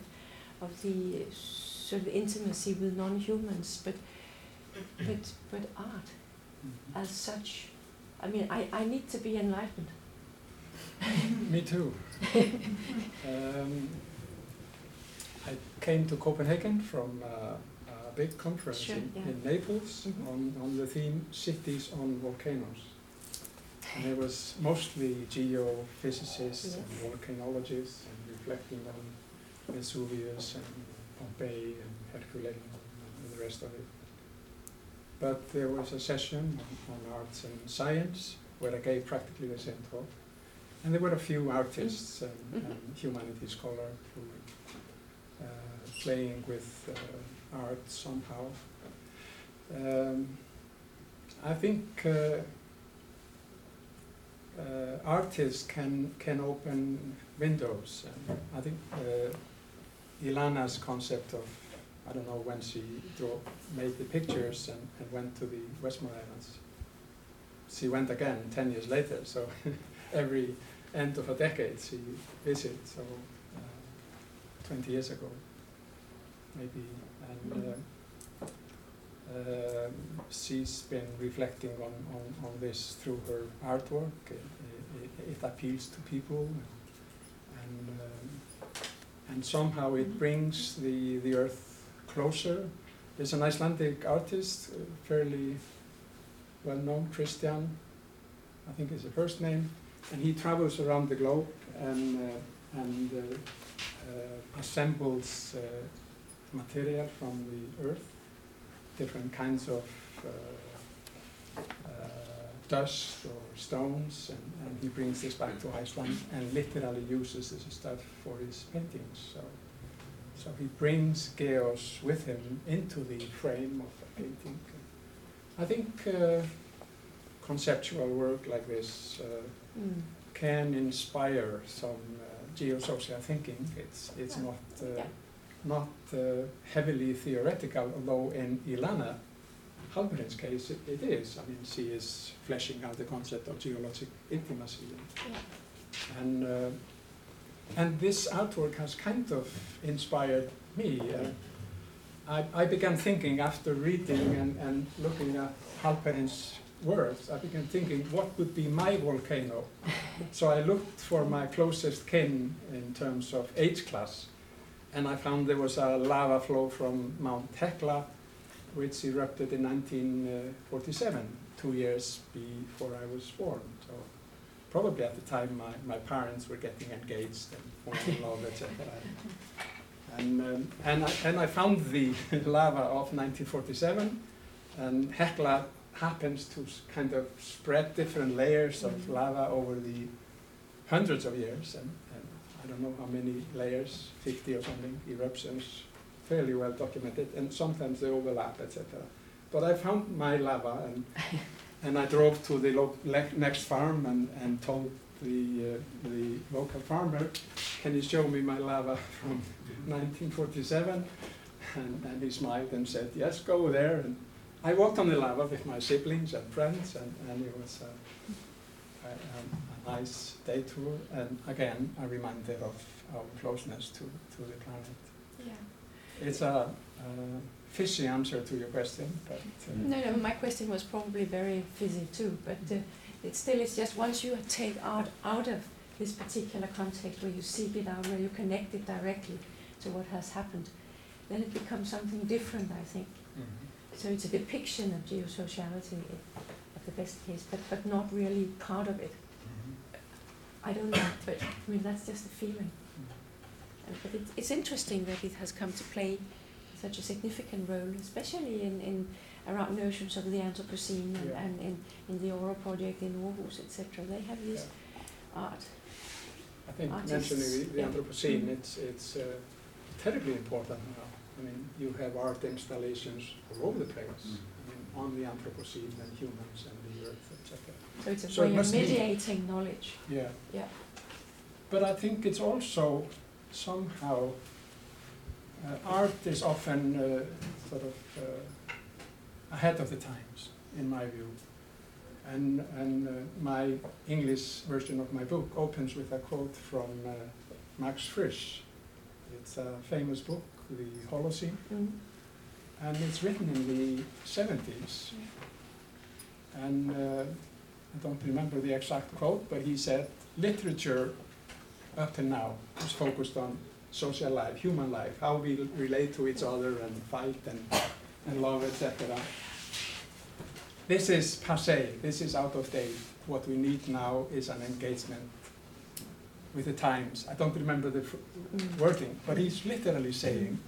of the sort of intimacy with non-humans. But but but art mm-hmm. as such. I mean, I I need to be enlightened. Me too. um, I came to Copenhagen from. Uh, big conference sure, in, yeah. in Naples mm-hmm. on, on the theme Cities on Volcanoes. And it was mostly geophysicists yes. and volcanologists and reflecting on Vesuvius and Pompeii and Herculaneum and the rest of it. But there was a session on, on arts and science where I gave practically the same talk. And there were a few artists and, mm-hmm. and humanities scholars who were uh, playing with uh, art somehow. Um, I think uh, uh, artists can can open windows. And I think uh, Ilana's concept of, I don't know when she draw, made the pictures and, and went to the Westman Islands. She went again ten years later, so every end of a decade she visits, so uh, twenty years ago, maybe. And uh, uh, she's been reflecting on, on, on this through her artwork. It, it, it appeals to people, and um, and somehow it brings the, the earth closer. There's an Icelandic artist, fairly well known, Christian, I think is the first name, and he travels around the globe and uh, and uh, uh, assembles. Uh, material from the earth, different kinds of uh, uh, dust or stones, and, and he brings this back to Iceland and literally uses this stuff for his paintings. So, so he brings Geos with him into the frame of a painting. I think uh, conceptual work like this uh, mm. can inspire some uh, geosocial thinking. It's, it's yeah. not uh, yeah. not uh, heavily theoretical, although in Ilana Halperin's case it, it is. I mean, she is fleshing out the concept of geologic intimacy. Yeah. And uh, and this artwork has kind of inspired me. Uh, I, I began thinking after reading and, and looking at Halperin's words, I began thinking, what would be my volcano? So I looked for my closest kin in terms of age class. And I found there was a lava flow from Mount Hecla, which erupted in nineteen forty-seven, two years before I was born. So probably at the time my, my parents were getting engaged and falling in love, et cetera. And, um, and, I, and I found the lava of nineteen forty-seven, and Hecla happens to kind of spread different layers of lava over the hundreds of years. And, I don't know how many layers, fifty or something, eruptions fairly well documented, and sometimes they overlap, et cetera. But I found my lava, and and I drove to the lo next farm and, and told the, uh, the local farmer, can you show me my lava from nineteen forty-seven? And, and he smiled and said, yes, go there. And I walked on the lava with my siblings and friends, and, and it was a, a, a nice day tour. And again, a reminder of our closeness to, to the planet. Yeah. It's a, a fishy answer to your question, but... Uh, no, no, my question was probably very fizzy too, but uh, it still is just once you take out, out of this particular context where you seek it out, where you connect it directly to what has happened, then it becomes something different, I think. Mm-hmm. So it's a depiction of geosociality at the best case, but, but not really part of it. Mm-hmm. I don't know, but I mean, that's just a feeling. Mm-hmm. uh, but it, it's interesting that it has come to play such a significant role, especially in, in around notions of the Anthropocene and, yeah. and in, in the Aura Project in Aarhus, et cetera. They have these yeah. art. I think artists. Mentioning the, the yeah. Anthropocene, mm-hmm. it's, it's uh, terribly important now. I mean, you have art installations all over the place, mm-hmm. I mean, on the Anthropocene and humans and the Earth, et cetera. So it's a so way it of mediating be, knowledge. Yeah. Yeah. But I think it's also somehow uh, art is often uh, sort of uh, ahead of the times, in my view. And and uh, my English version of my book opens with a quote from uh, Max Frisch. It's a famous book. The Holocene, mm-hmm. and it's written in the seventies. Yeah. And uh, I don't remember the exact quote, but he said, literature up to now is focused on social life, human life, how we relate to each other and fight and, and love, et cetera. This is passé, this is out of date. What we need now is an engagement with the times. I don't remember the f wording, but he's literally saying,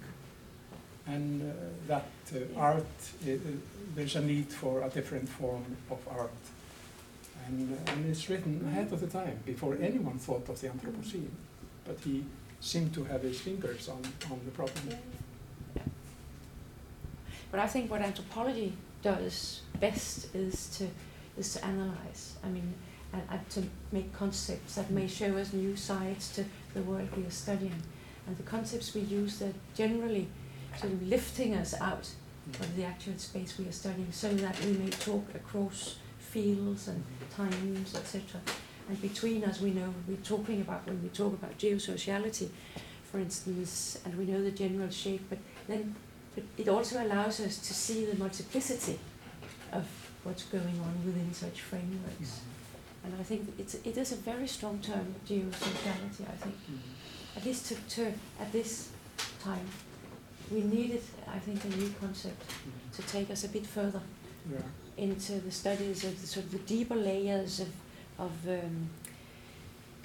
and uh, that uh, art, uh, uh, there's a need for a different form of art. And, uh, and it's written ahead of the time, before anyone thought of the Anthropocene. But he seemed to have his fingers on, on the problem. Yeah. Yeah. But I think what anthropology does best is to, is to analyze. I mean, and to make concepts that may show us new sides to the world we are studying. And the concepts we use are generally sort of lifting us out of the actual space we are studying so that we may talk across fields and times, et cetera. And between us we know what we're talking about when we talk about geosociality, for instance, and we know the general shape, but then but it also allows us to see the multiplicity of what's going on within such frameworks. And I think it's, it is a very strong term, geosociality, I think. Mm-hmm. At least to, to, at this time, we needed, I think, a new concept mm-hmm. to take us a bit further yeah. into the studies of the, sort of the deeper layers of, of, um,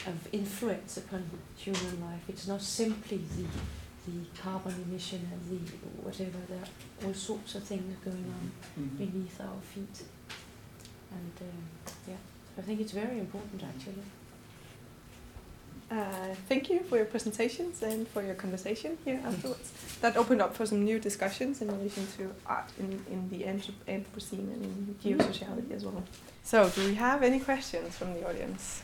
of influence upon human life. It's not simply the, the carbon emission and the whatever, there are all sorts of things going on mm-hmm. beneath our feet. And uh, yeah. I think it's very important, actually. Uh, thank you for your presentations and for your conversation here afterwards. That opened up for some new discussions in relation to art in, in the Anthropocene and in geosociality as well. So, do we have any questions from the audience?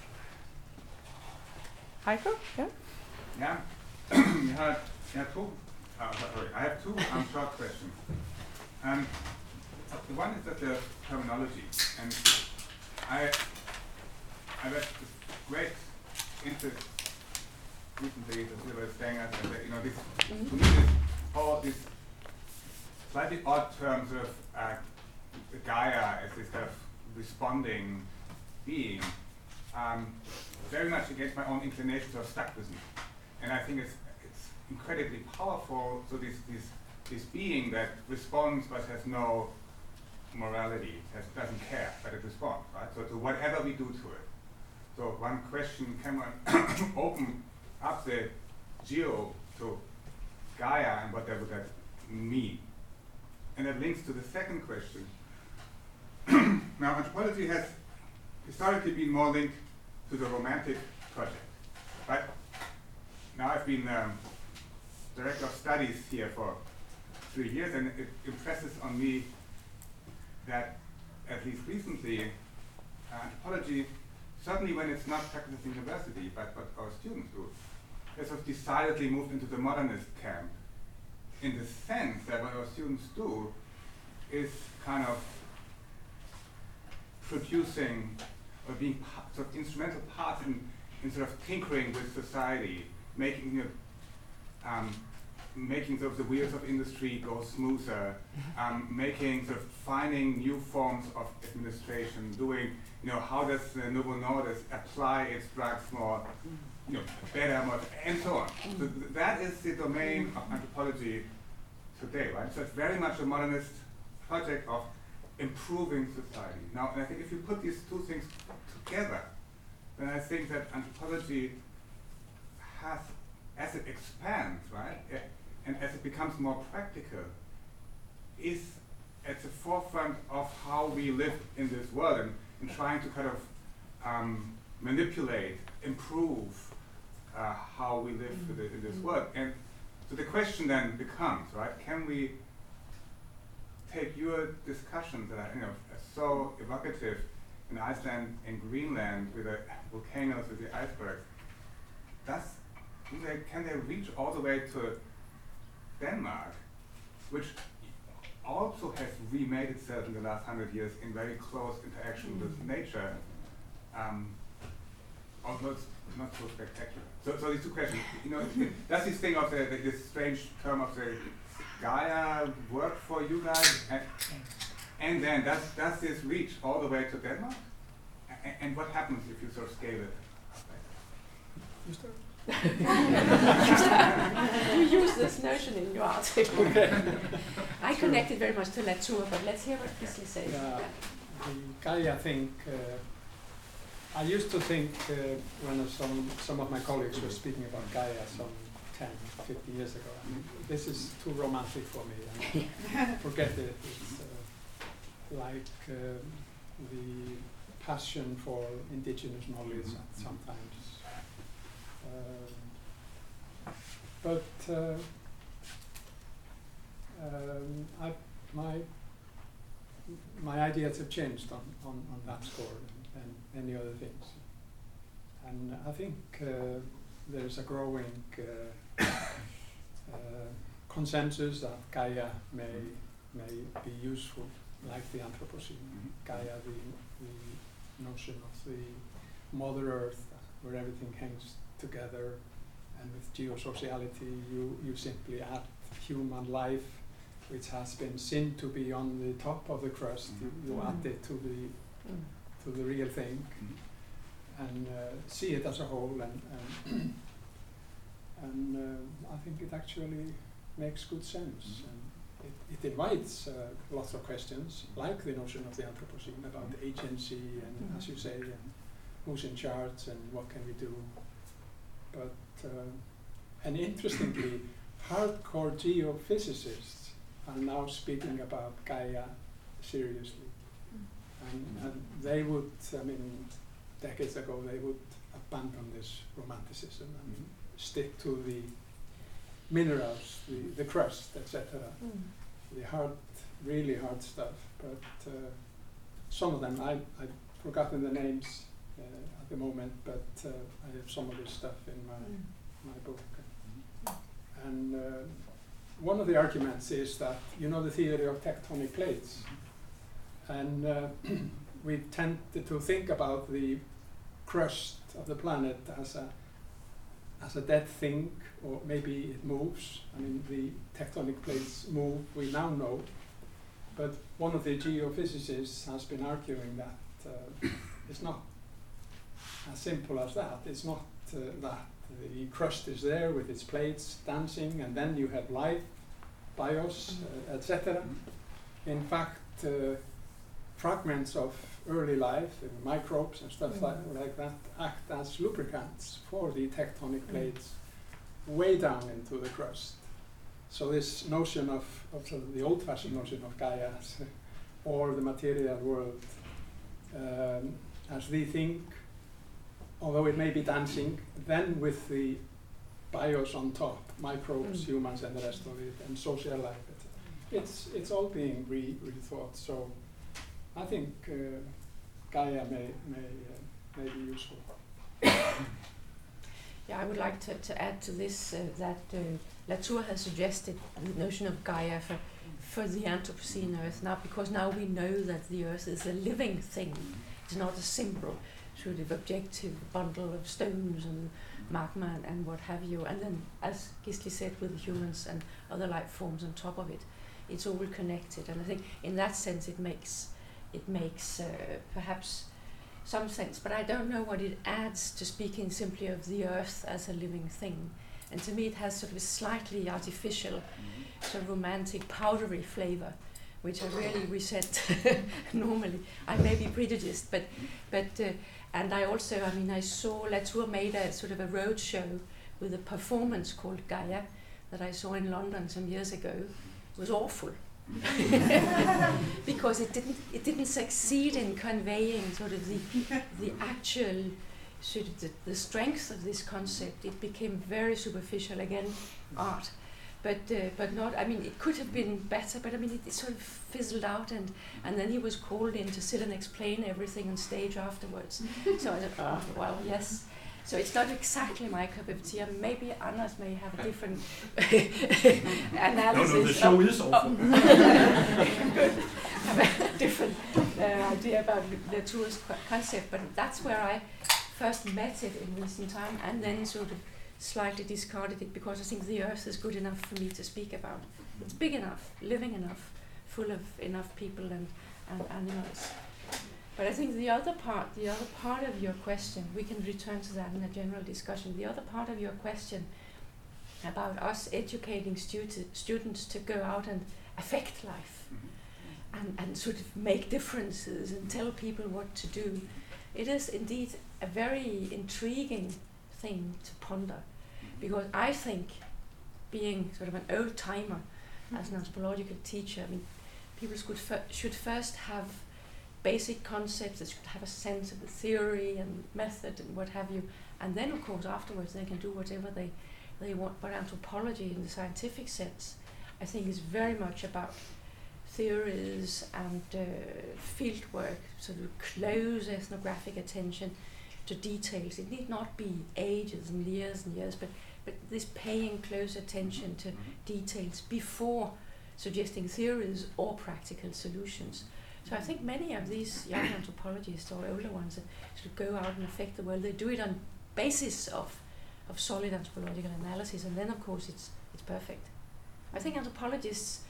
Heiko? Yeah? Yeah. you have, you have two. Uh, sorry, I have two um, short questions. Um, the one is that the terminology, and I I read with great interest recently that they were saying that, you know, this, mm-hmm. to me this all this slightly odd terms of uh, Gaia as this kind of responding being um, very much against my own inclinations are stuck with me, and I think it's it's incredibly powerful. So this this this being that responds but has no morality, has, doesn't care, but it responds, right? So to whatever we do to it. So one question, can one open up the geo to Gaia and whatever that means? And that links to the second question. Now, anthropology has historically been more linked to the romantic project, but now I've been um, director of studies here for three years, and it impresses on me that, at least recently, uh, anthropology, certainly when it's not practiced in university, but what our students do, has sort of decidedly moved into the modernist camp, in the sense that what our students do is kind of producing or being part, sort of instrumental parts in, in sort of tinkering with society, making, you know, um, making sort of the wheels of industry go smoother, um, making sort of finding new forms of administration, doing, you know, how does the Novo Nordisk apply its drugs more, you know, better, more, and so on. So th that is the domain of anthropology today, right? So it's very much a modernist project of improving society. Now, and I think if you put these two things together, then I think that anthropology has, as it expands, right, it, and as it becomes more practical, is at the forefront of how we live in this world, and, and trying to kind of um, manipulate, improve uh, how we live mm-hmm. in this world. And so the question then becomes, right, can we take your discussions that are, you know, so evocative in Iceland and Greenland with the volcanoes, with the icebergs, that's, they, can they reach all the way to Denmark, which also has remade itself in the last hundred years in very close interaction mm-hmm. with nature, um, although it's not so spectacular. So, so these two questions, you know, that's this thing of the, the, this strange term of the Gaia work for you guys, and, and then does, does this reach all the way to Denmark? A and what happens if you sort of scale it? You start. You use this notion in your article. I connected very much to Latour, but let's hear what Gísli says. Yeah, the Gaia thing, uh, I used to think uh, when some, some of my colleagues were speaking about Gaia some ten, fifty years ago, I mean, this is too romantic for me. I mean, forget it. It's uh, like uh, the passion for indigenous knowledge sometimes. Uh, but uh, um, I, my my ideas have changed on, on, on that score and, and many other things. And I think uh, there's a growing uh, uh, consensus that Gaia may may be useful, like the Anthropocene, mm-hmm. Gaia, the, the notion of the Mother Earth, where everything hangs together, and with geosociality, you, you simply add human life, which has been seen to be on the top of the crust. Mm-hmm. You, you mm-hmm. add it to the mm. to the real thing, mm-hmm. and uh, see it as a whole, and and, and uh, I think it actually makes good sense. Mm-hmm. And it, it invites uh, lots of questions, like the notion of the Anthropocene about mm-hmm. agency and, mm-hmm. as you say, and who's in charge and what can we do. But, uh, and interestingly, hardcore geophysicists are now speaking about Gaia seriously. Mm. And, and they would, I mean, decades ago, they would abandon this romanticism and mm. stick to the minerals, the, the crust, et cetera. Mm. The hard, really hard stuff. But uh, some of them, I, I've forgotten the names uh, at the moment, but uh, I have some of this stuff in my, mm. my book. Mm-hmm. And uh, one of the arguments is that, you know, the theory of tectonic plates, and uh, we tend to think about the crust of the planet as a, as a dead thing, or maybe it moves. I mean, the tectonic plates move, we now know, but one of the geophysicists has been arguing that uh, it's not as simple as that. It's not uh, that the crust is there with its plates dancing, and then you have life, bios, uh, et cetera. In fact, uh, fragments of early life, uh, microbes and stuff mm-hmm. like, like that, act as lubricants for the tectonic plates mm-hmm. way down into the crust. So this notion of, of sort of the old-fashioned notion of Gaia or the material world um, as the thing, although it may be dancing, then with the bios on top, microbes, mm. humans, and the rest of it, and social life. It's, it's all being re rethought, so I think uh, Gaia may, may, uh, may be useful. Yeah, I would like to, to add to this uh, that uh, Latour has suggested the notion of Gaia for, for the Anthropocene Earth now, because now we know that the Earth is a living thing. It's not a simple sort of objective bundle of stones and magma and, and what have you. And then, as Gísli said, with humans and other life forms on top of it, it's all connected. And I think in that sense it makes, it makes uh, perhaps some sense, but I don't know what it adds to speaking simply of the Earth as a living thing. And to me it has sort of a slightly artificial, mm-hmm. sort of romantic, powdery flavor, which I really resent normally. I may be prejudiced, but, but uh, and I also, I mean, I saw Latour made a sort of a road show with a performance called Gaia that I saw in London some years ago. It was awful. Because it didn't it didn't succeed in conveying sort of the the actual sort of the, the strength of this concept. It became very superficial again, art, but uh, but not. I mean, it could have been better, but I mean, it, it sort of fizzled out, and and then he was called in to sit and explain everything on stage afterwards. So I thought, uh, well, yes. So it's not exactly my cup of tea, and maybe Anders may have a different analysis. No, no, the show is awful. Good. Have a different uh, idea about the tourist concept, but that's where I first met it in recent time, and then sort of slightly discarded it, because I think the Earth is good enough for me to speak about. It's big enough, living enough, full of enough people and, and animals. But I think the other part, the other part of your question, we can return to that in a general discussion. The other part of your question about us educating stu- students to go out and affect life, mm-hmm. and, and sort of make differences and tell people what to do, it is indeed a very intriguing thing to ponder. Because I think, being sort of an old timer, mm-hmm. as an anthropological teacher, I mean, people should, fir- should first have basic concepts, that should have a sense of the theory and method and what have you. And then, of course, afterwards they can do whatever they, they want. But anthropology in the scientific sense, I think, is very much about theories and uh, field work, sort of close ethnographic attention to details. It need not be ages and years and years, but, but this paying close attention to details before suggesting theories or practical solutions. So I think many of these young anthropologists or older ones that should go out and affect the world, they do it on basis of, of solid anthropological analysis, and then of course it's it's perfect. I think anthropologists,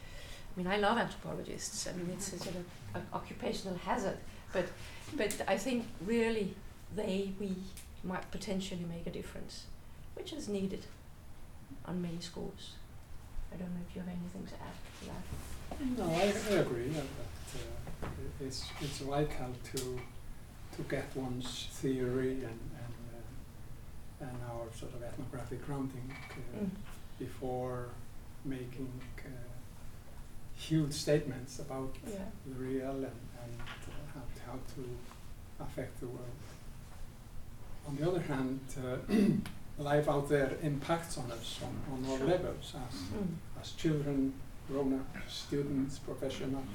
I mean, I love anthropologists. I mean, it's a sort of an occupational hazard, but but I think really they, we might potentially make a difference, which is needed on many scores. I don't know if you have anything to add to that. No, I, I agree. Yeah, but, uh, It's it's vital to to get one's theory and and, uh, and our sort of ethnographic grounding uh, mm. before making uh, huge statements about yeah. the real and, and uh, how, how to affect the world. On the other hand, uh, life out there impacts on us on, on all levels, as mm. as children, grown-ups, students, professionals.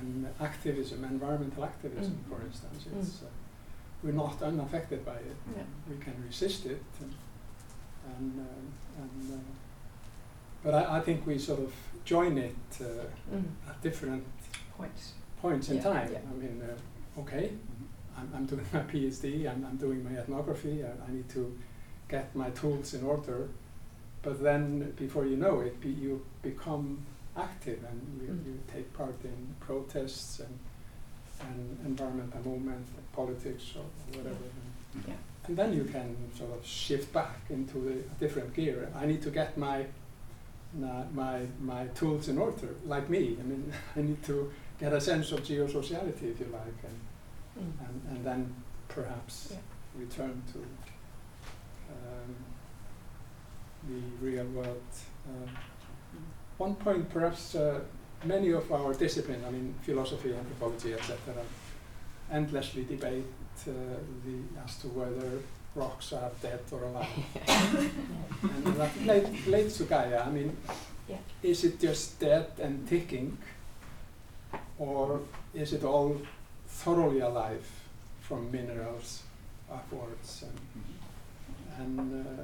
And activism, environmental activism, mm. for instance, it's, mm. uh, we're not unaffected by it. Yeah. We can resist it, and, and, uh, and uh, but I, I think we sort of join it uh, mm. at different points points in yeah. time. Yeah. I mean, uh, okay, mm-hmm. I'm, I'm doing my PhD, I'm, I'm doing my ethnography. I, I need to get my tools in order, but then before you know it, be, you become active, and you, mm. you take part in protests and, and environmental movement, like politics or whatever. Yeah. And, yeah. and then you can sort of shift back into a different gear. I need to get my my my tools in order, like me. I mean, I need to get a sense of geosociality, if you like, and mm. and, and then perhaps yeah. return to um, the real world. Uh, One point, perhaps, uh, many of our discipline, I mean, philosophy, anthropology, et cetera, endlessly debate uh, the, as to whether rocks are dead or alive. And that late, late to Gaia, I mean, yeah. Is it just dead and ticking, or is it all thoroughly alive from minerals upwards? And, and uh,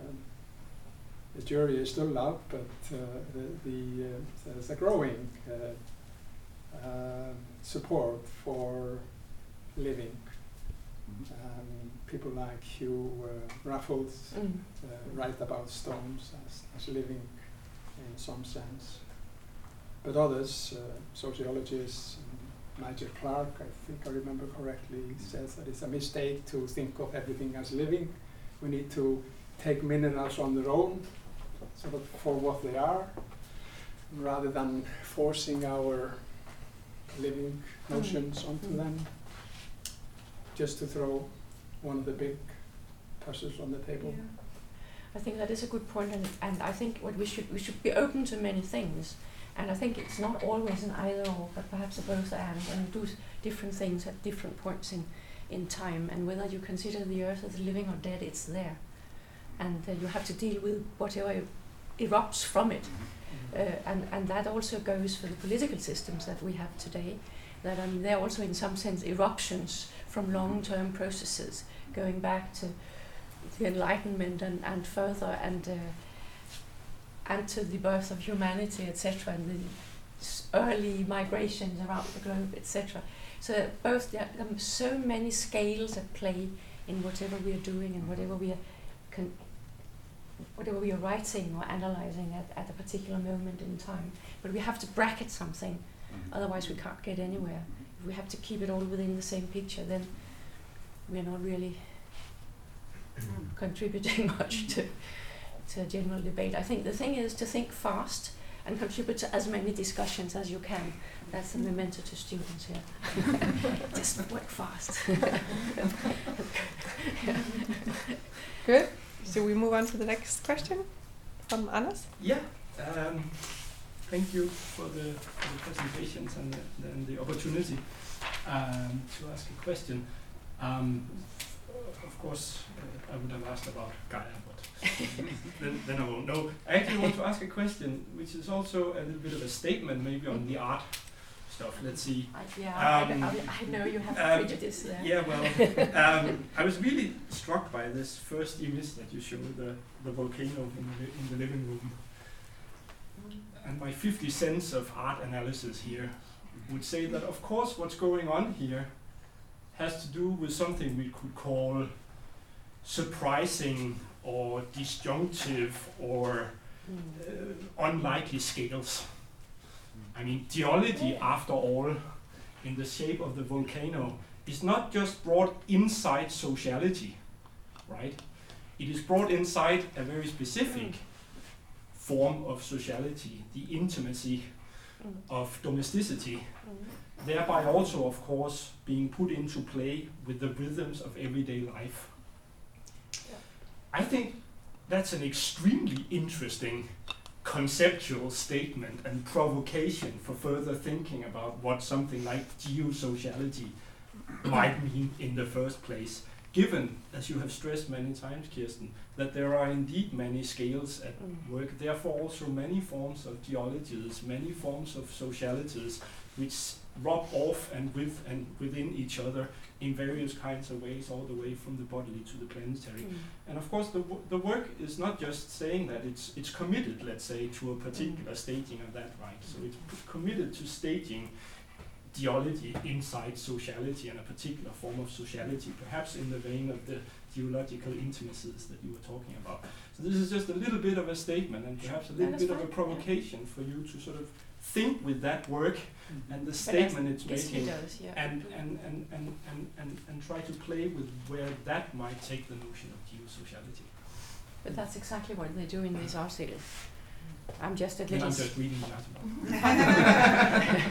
the jury is still out, but uh, the, the, uh, there's a growing uh, uh, support for living. Um, people like Hugh uh, Raffles mm. uh, write about stones as, as living in some sense. But others, uh, sociologists, Nigel Clark, I think I remember correctly, says that it's a mistake to think of everything as living. We need to take minerals on their own, sort of for what they are, rather than forcing our living notions mm. onto mm. them. Just to throw one of the big puzzles on the table. Yeah. I think that is a good point, and, and I think what we should we should be open to many things. And I think it's not always an either or, but perhaps a both and, and do different things at different points in, in time. And whether you consider the earth as living or dead, it's there. And uh, you have to deal with whatever erupts from it. Mm-hmm. uh, and, and that also goes for the political systems that we have today. That I mean, they're also in some sense eruptions from long-term processes, going back to the Enlightenment and, and further, and uh, and to the birth of humanity, et cetera, and the s early migrations around the globe, et cetera. So both there are so many scales at play in whatever we are doing and whatever we are con whatever we are writing or analyzing at, at a particular moment in time. But we have to bracket something. Otherwise, we can't get anywhere. If we have to keep it all within the same picture, then we're not really contributing much to to a general debate. I think the thing is to think fast and contribute to as many discussions as you can. That's a memento to students here. Just work fast. Good. So we move on to the next question from Anas. Yeah. Um, Thank you for the, for the presentations and the, and the opportunity um, to ask a question. Um, of course, uh, I would have asked about Gaia, but then, then I won't know. I actually want to ask a question, which is also a little bit of a statement, maybe on the art stuff. Let's see. Uh, yeah, um, I, I, I know you have um, prejudice there. Yeah, well, um, I was really struck by this first image that you showed, the, the volcano in the, in the living room. And my fifty cents of art analysis here would say that, of course, what's going on here has to do with something we could call surprising or disjunctive or uh, unlikely scales. I mean, geology, after all, in the shape of the volcano, is not just brought inside sociality, right? It is brought inside a very specific form of sociality, the intimacy mm. of domesticity, mm. thereby also, of course, being put into play with the rhythms of everyday life. Yeah. I think that's an extremely interesting conceptual statement and provocation for further thinking about what something like geosociality might mean in the first place, given, as you have stressed many times, Kirsten, that there are indeed many scales at mm. work, therefore also many forms of geologies, many forms of socialities, which rub off and with and within each other in various kinds of ways, all the way from the bodily to the planetary. Mm. And of course, the, the work is not just saying that, it's, it's committed, let's say, to a particular mm. staging of that, right? So it's committed to staging geology inside sociality and a particular form of sociality, perhaps in the vein of the geological intimacies that you were talking about. So this is just a little bit of a statement and perhaps a little bit of a provocation for you to sort of think with that work mm-hmm. and the statement it's making does, yeah. and, and, and, and, and, and, and try to play with where that might take the notion of geosociality. But that's exactly what they do in these articles. I'm just a little... I'm just reading the article.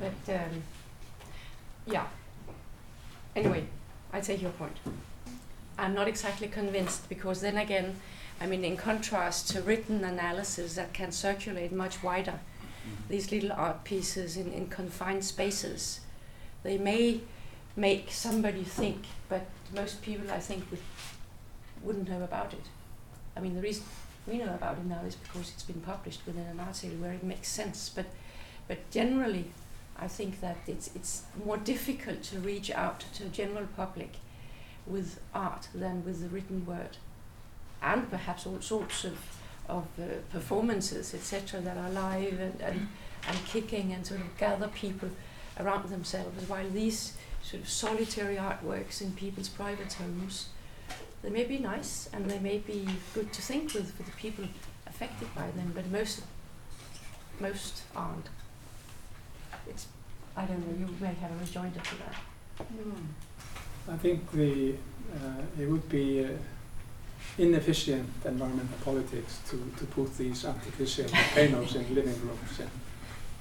But um, yeah, anyway, I take your point. I'm not exactly convinced, because then again, I mean, in contrast to written analysis that can circulate much wider, these little art pieces in, in confined spaces, they may make somebody think, but most people, I think, would, wouldn't know about it. I mean, the reason we know about it now is because it's been published within an article where it makes sense. But, but generally, I think that it's it's more difficult to reach out to a general public with art than with the written word, and perhaps all sorts of of uh, performances, et cetera, that are live and, and and kicking and sort of gather people around themselves. While these sort of solitary artworks in people's private homes, they may be nice and they may be good to think with for the people affected by them, but most most aren't. It's, I don't know, you may have a rejoinder to that. Mm. I think the uh, it would be uh, inefficient environmental politics to, to put these artificial volcanoes in living rooms and,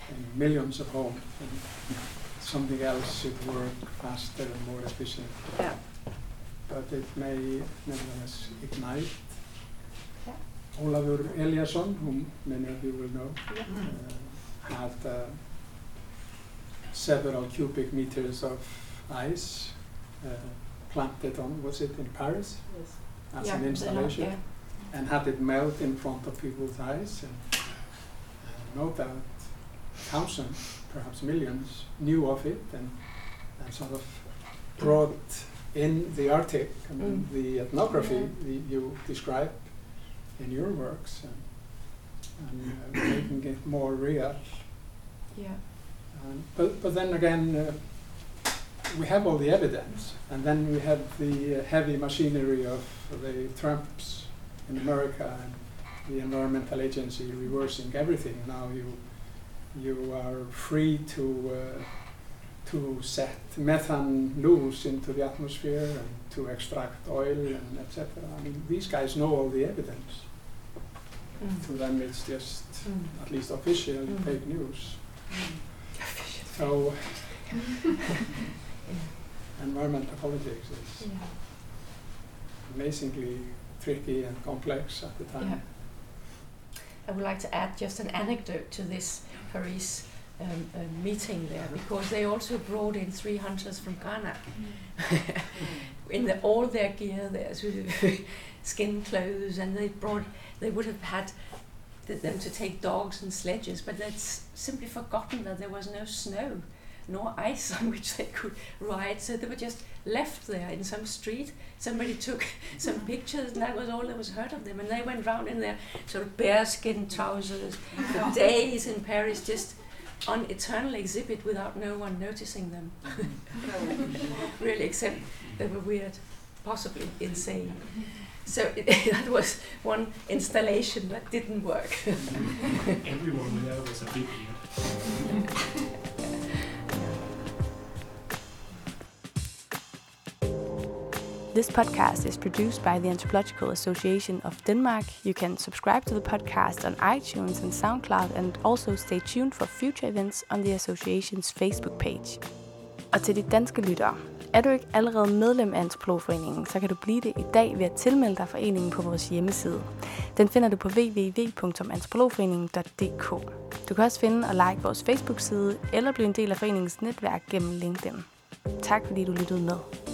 and millions of homes. And something else should work faster and more efficient. Yeah. But it may nevertheless ignite. Yeah. Ólafur Eliasson, whom many of you will know, yeah. uh, had uh, several cubic meters of ice uh, planted on, was it in Paris? Yes. As yeah, an installation, yeah. and had it melt in front of people's eyes. And, and no doubt thousands, perhaps millions, knew of it and, and sort of brought in the Arctic, I mean, mm. the ethnography yeah. the, you describe in your works and, and uh, making it more real. Yeah. Um, but, but then again, uh, we have all the evidence, and then we have the uh, heavy machinery of the Trumps in America and the environmental agency reversing everything. Now you you are free to uh, to set methane loose into the atmosphere and to extract oil and et cetera. I mean, these guys know all the evidence. Mm. To them, it's just mm. at least official mm. fake news. Mm. So, environmental politics is yeah. amazingly tricky and complex at the time. Yeah. I would like to add just an anecdote to this Paris um, uh, meeting there, because they also brought in three hunters from Ghana mm. in the, all their gear, their sort of skin clothes, and they brought. They would have had. them to take dogs and sledges, but they'd simply forgotten that there was no snow nor ice on which they could ride, so they were just left there in some street. Somebody took some pictures, and that was all that was heard of them, and they went round in their sort of bearskin trousers for days in Paris, just on eternal exhibit without no one noticing them. Really, except they were weird, possibly insane. So it, that was one installation that didn't work. Everyone we know was a big deal. This podcast is produced by the Anthropological Association of Denmark. You can subscribe to the podcast on iTunes and SoundCloud, and also stay tuned for future events on the association's Facebook page. Og til de danske lyttere. Er du ikke allerede medlem af Antropologforeningen, så kan du blive det i dag ved at tilmelde dig foreningen på vores hjemmeside. Den finder du på w w w punktum antropologforeningen punktum d k. Du kan også finde og like vores Facebook-side eller blive en del af foreningens netværk gennem LinkedIn. Tak fordi du lyttede med.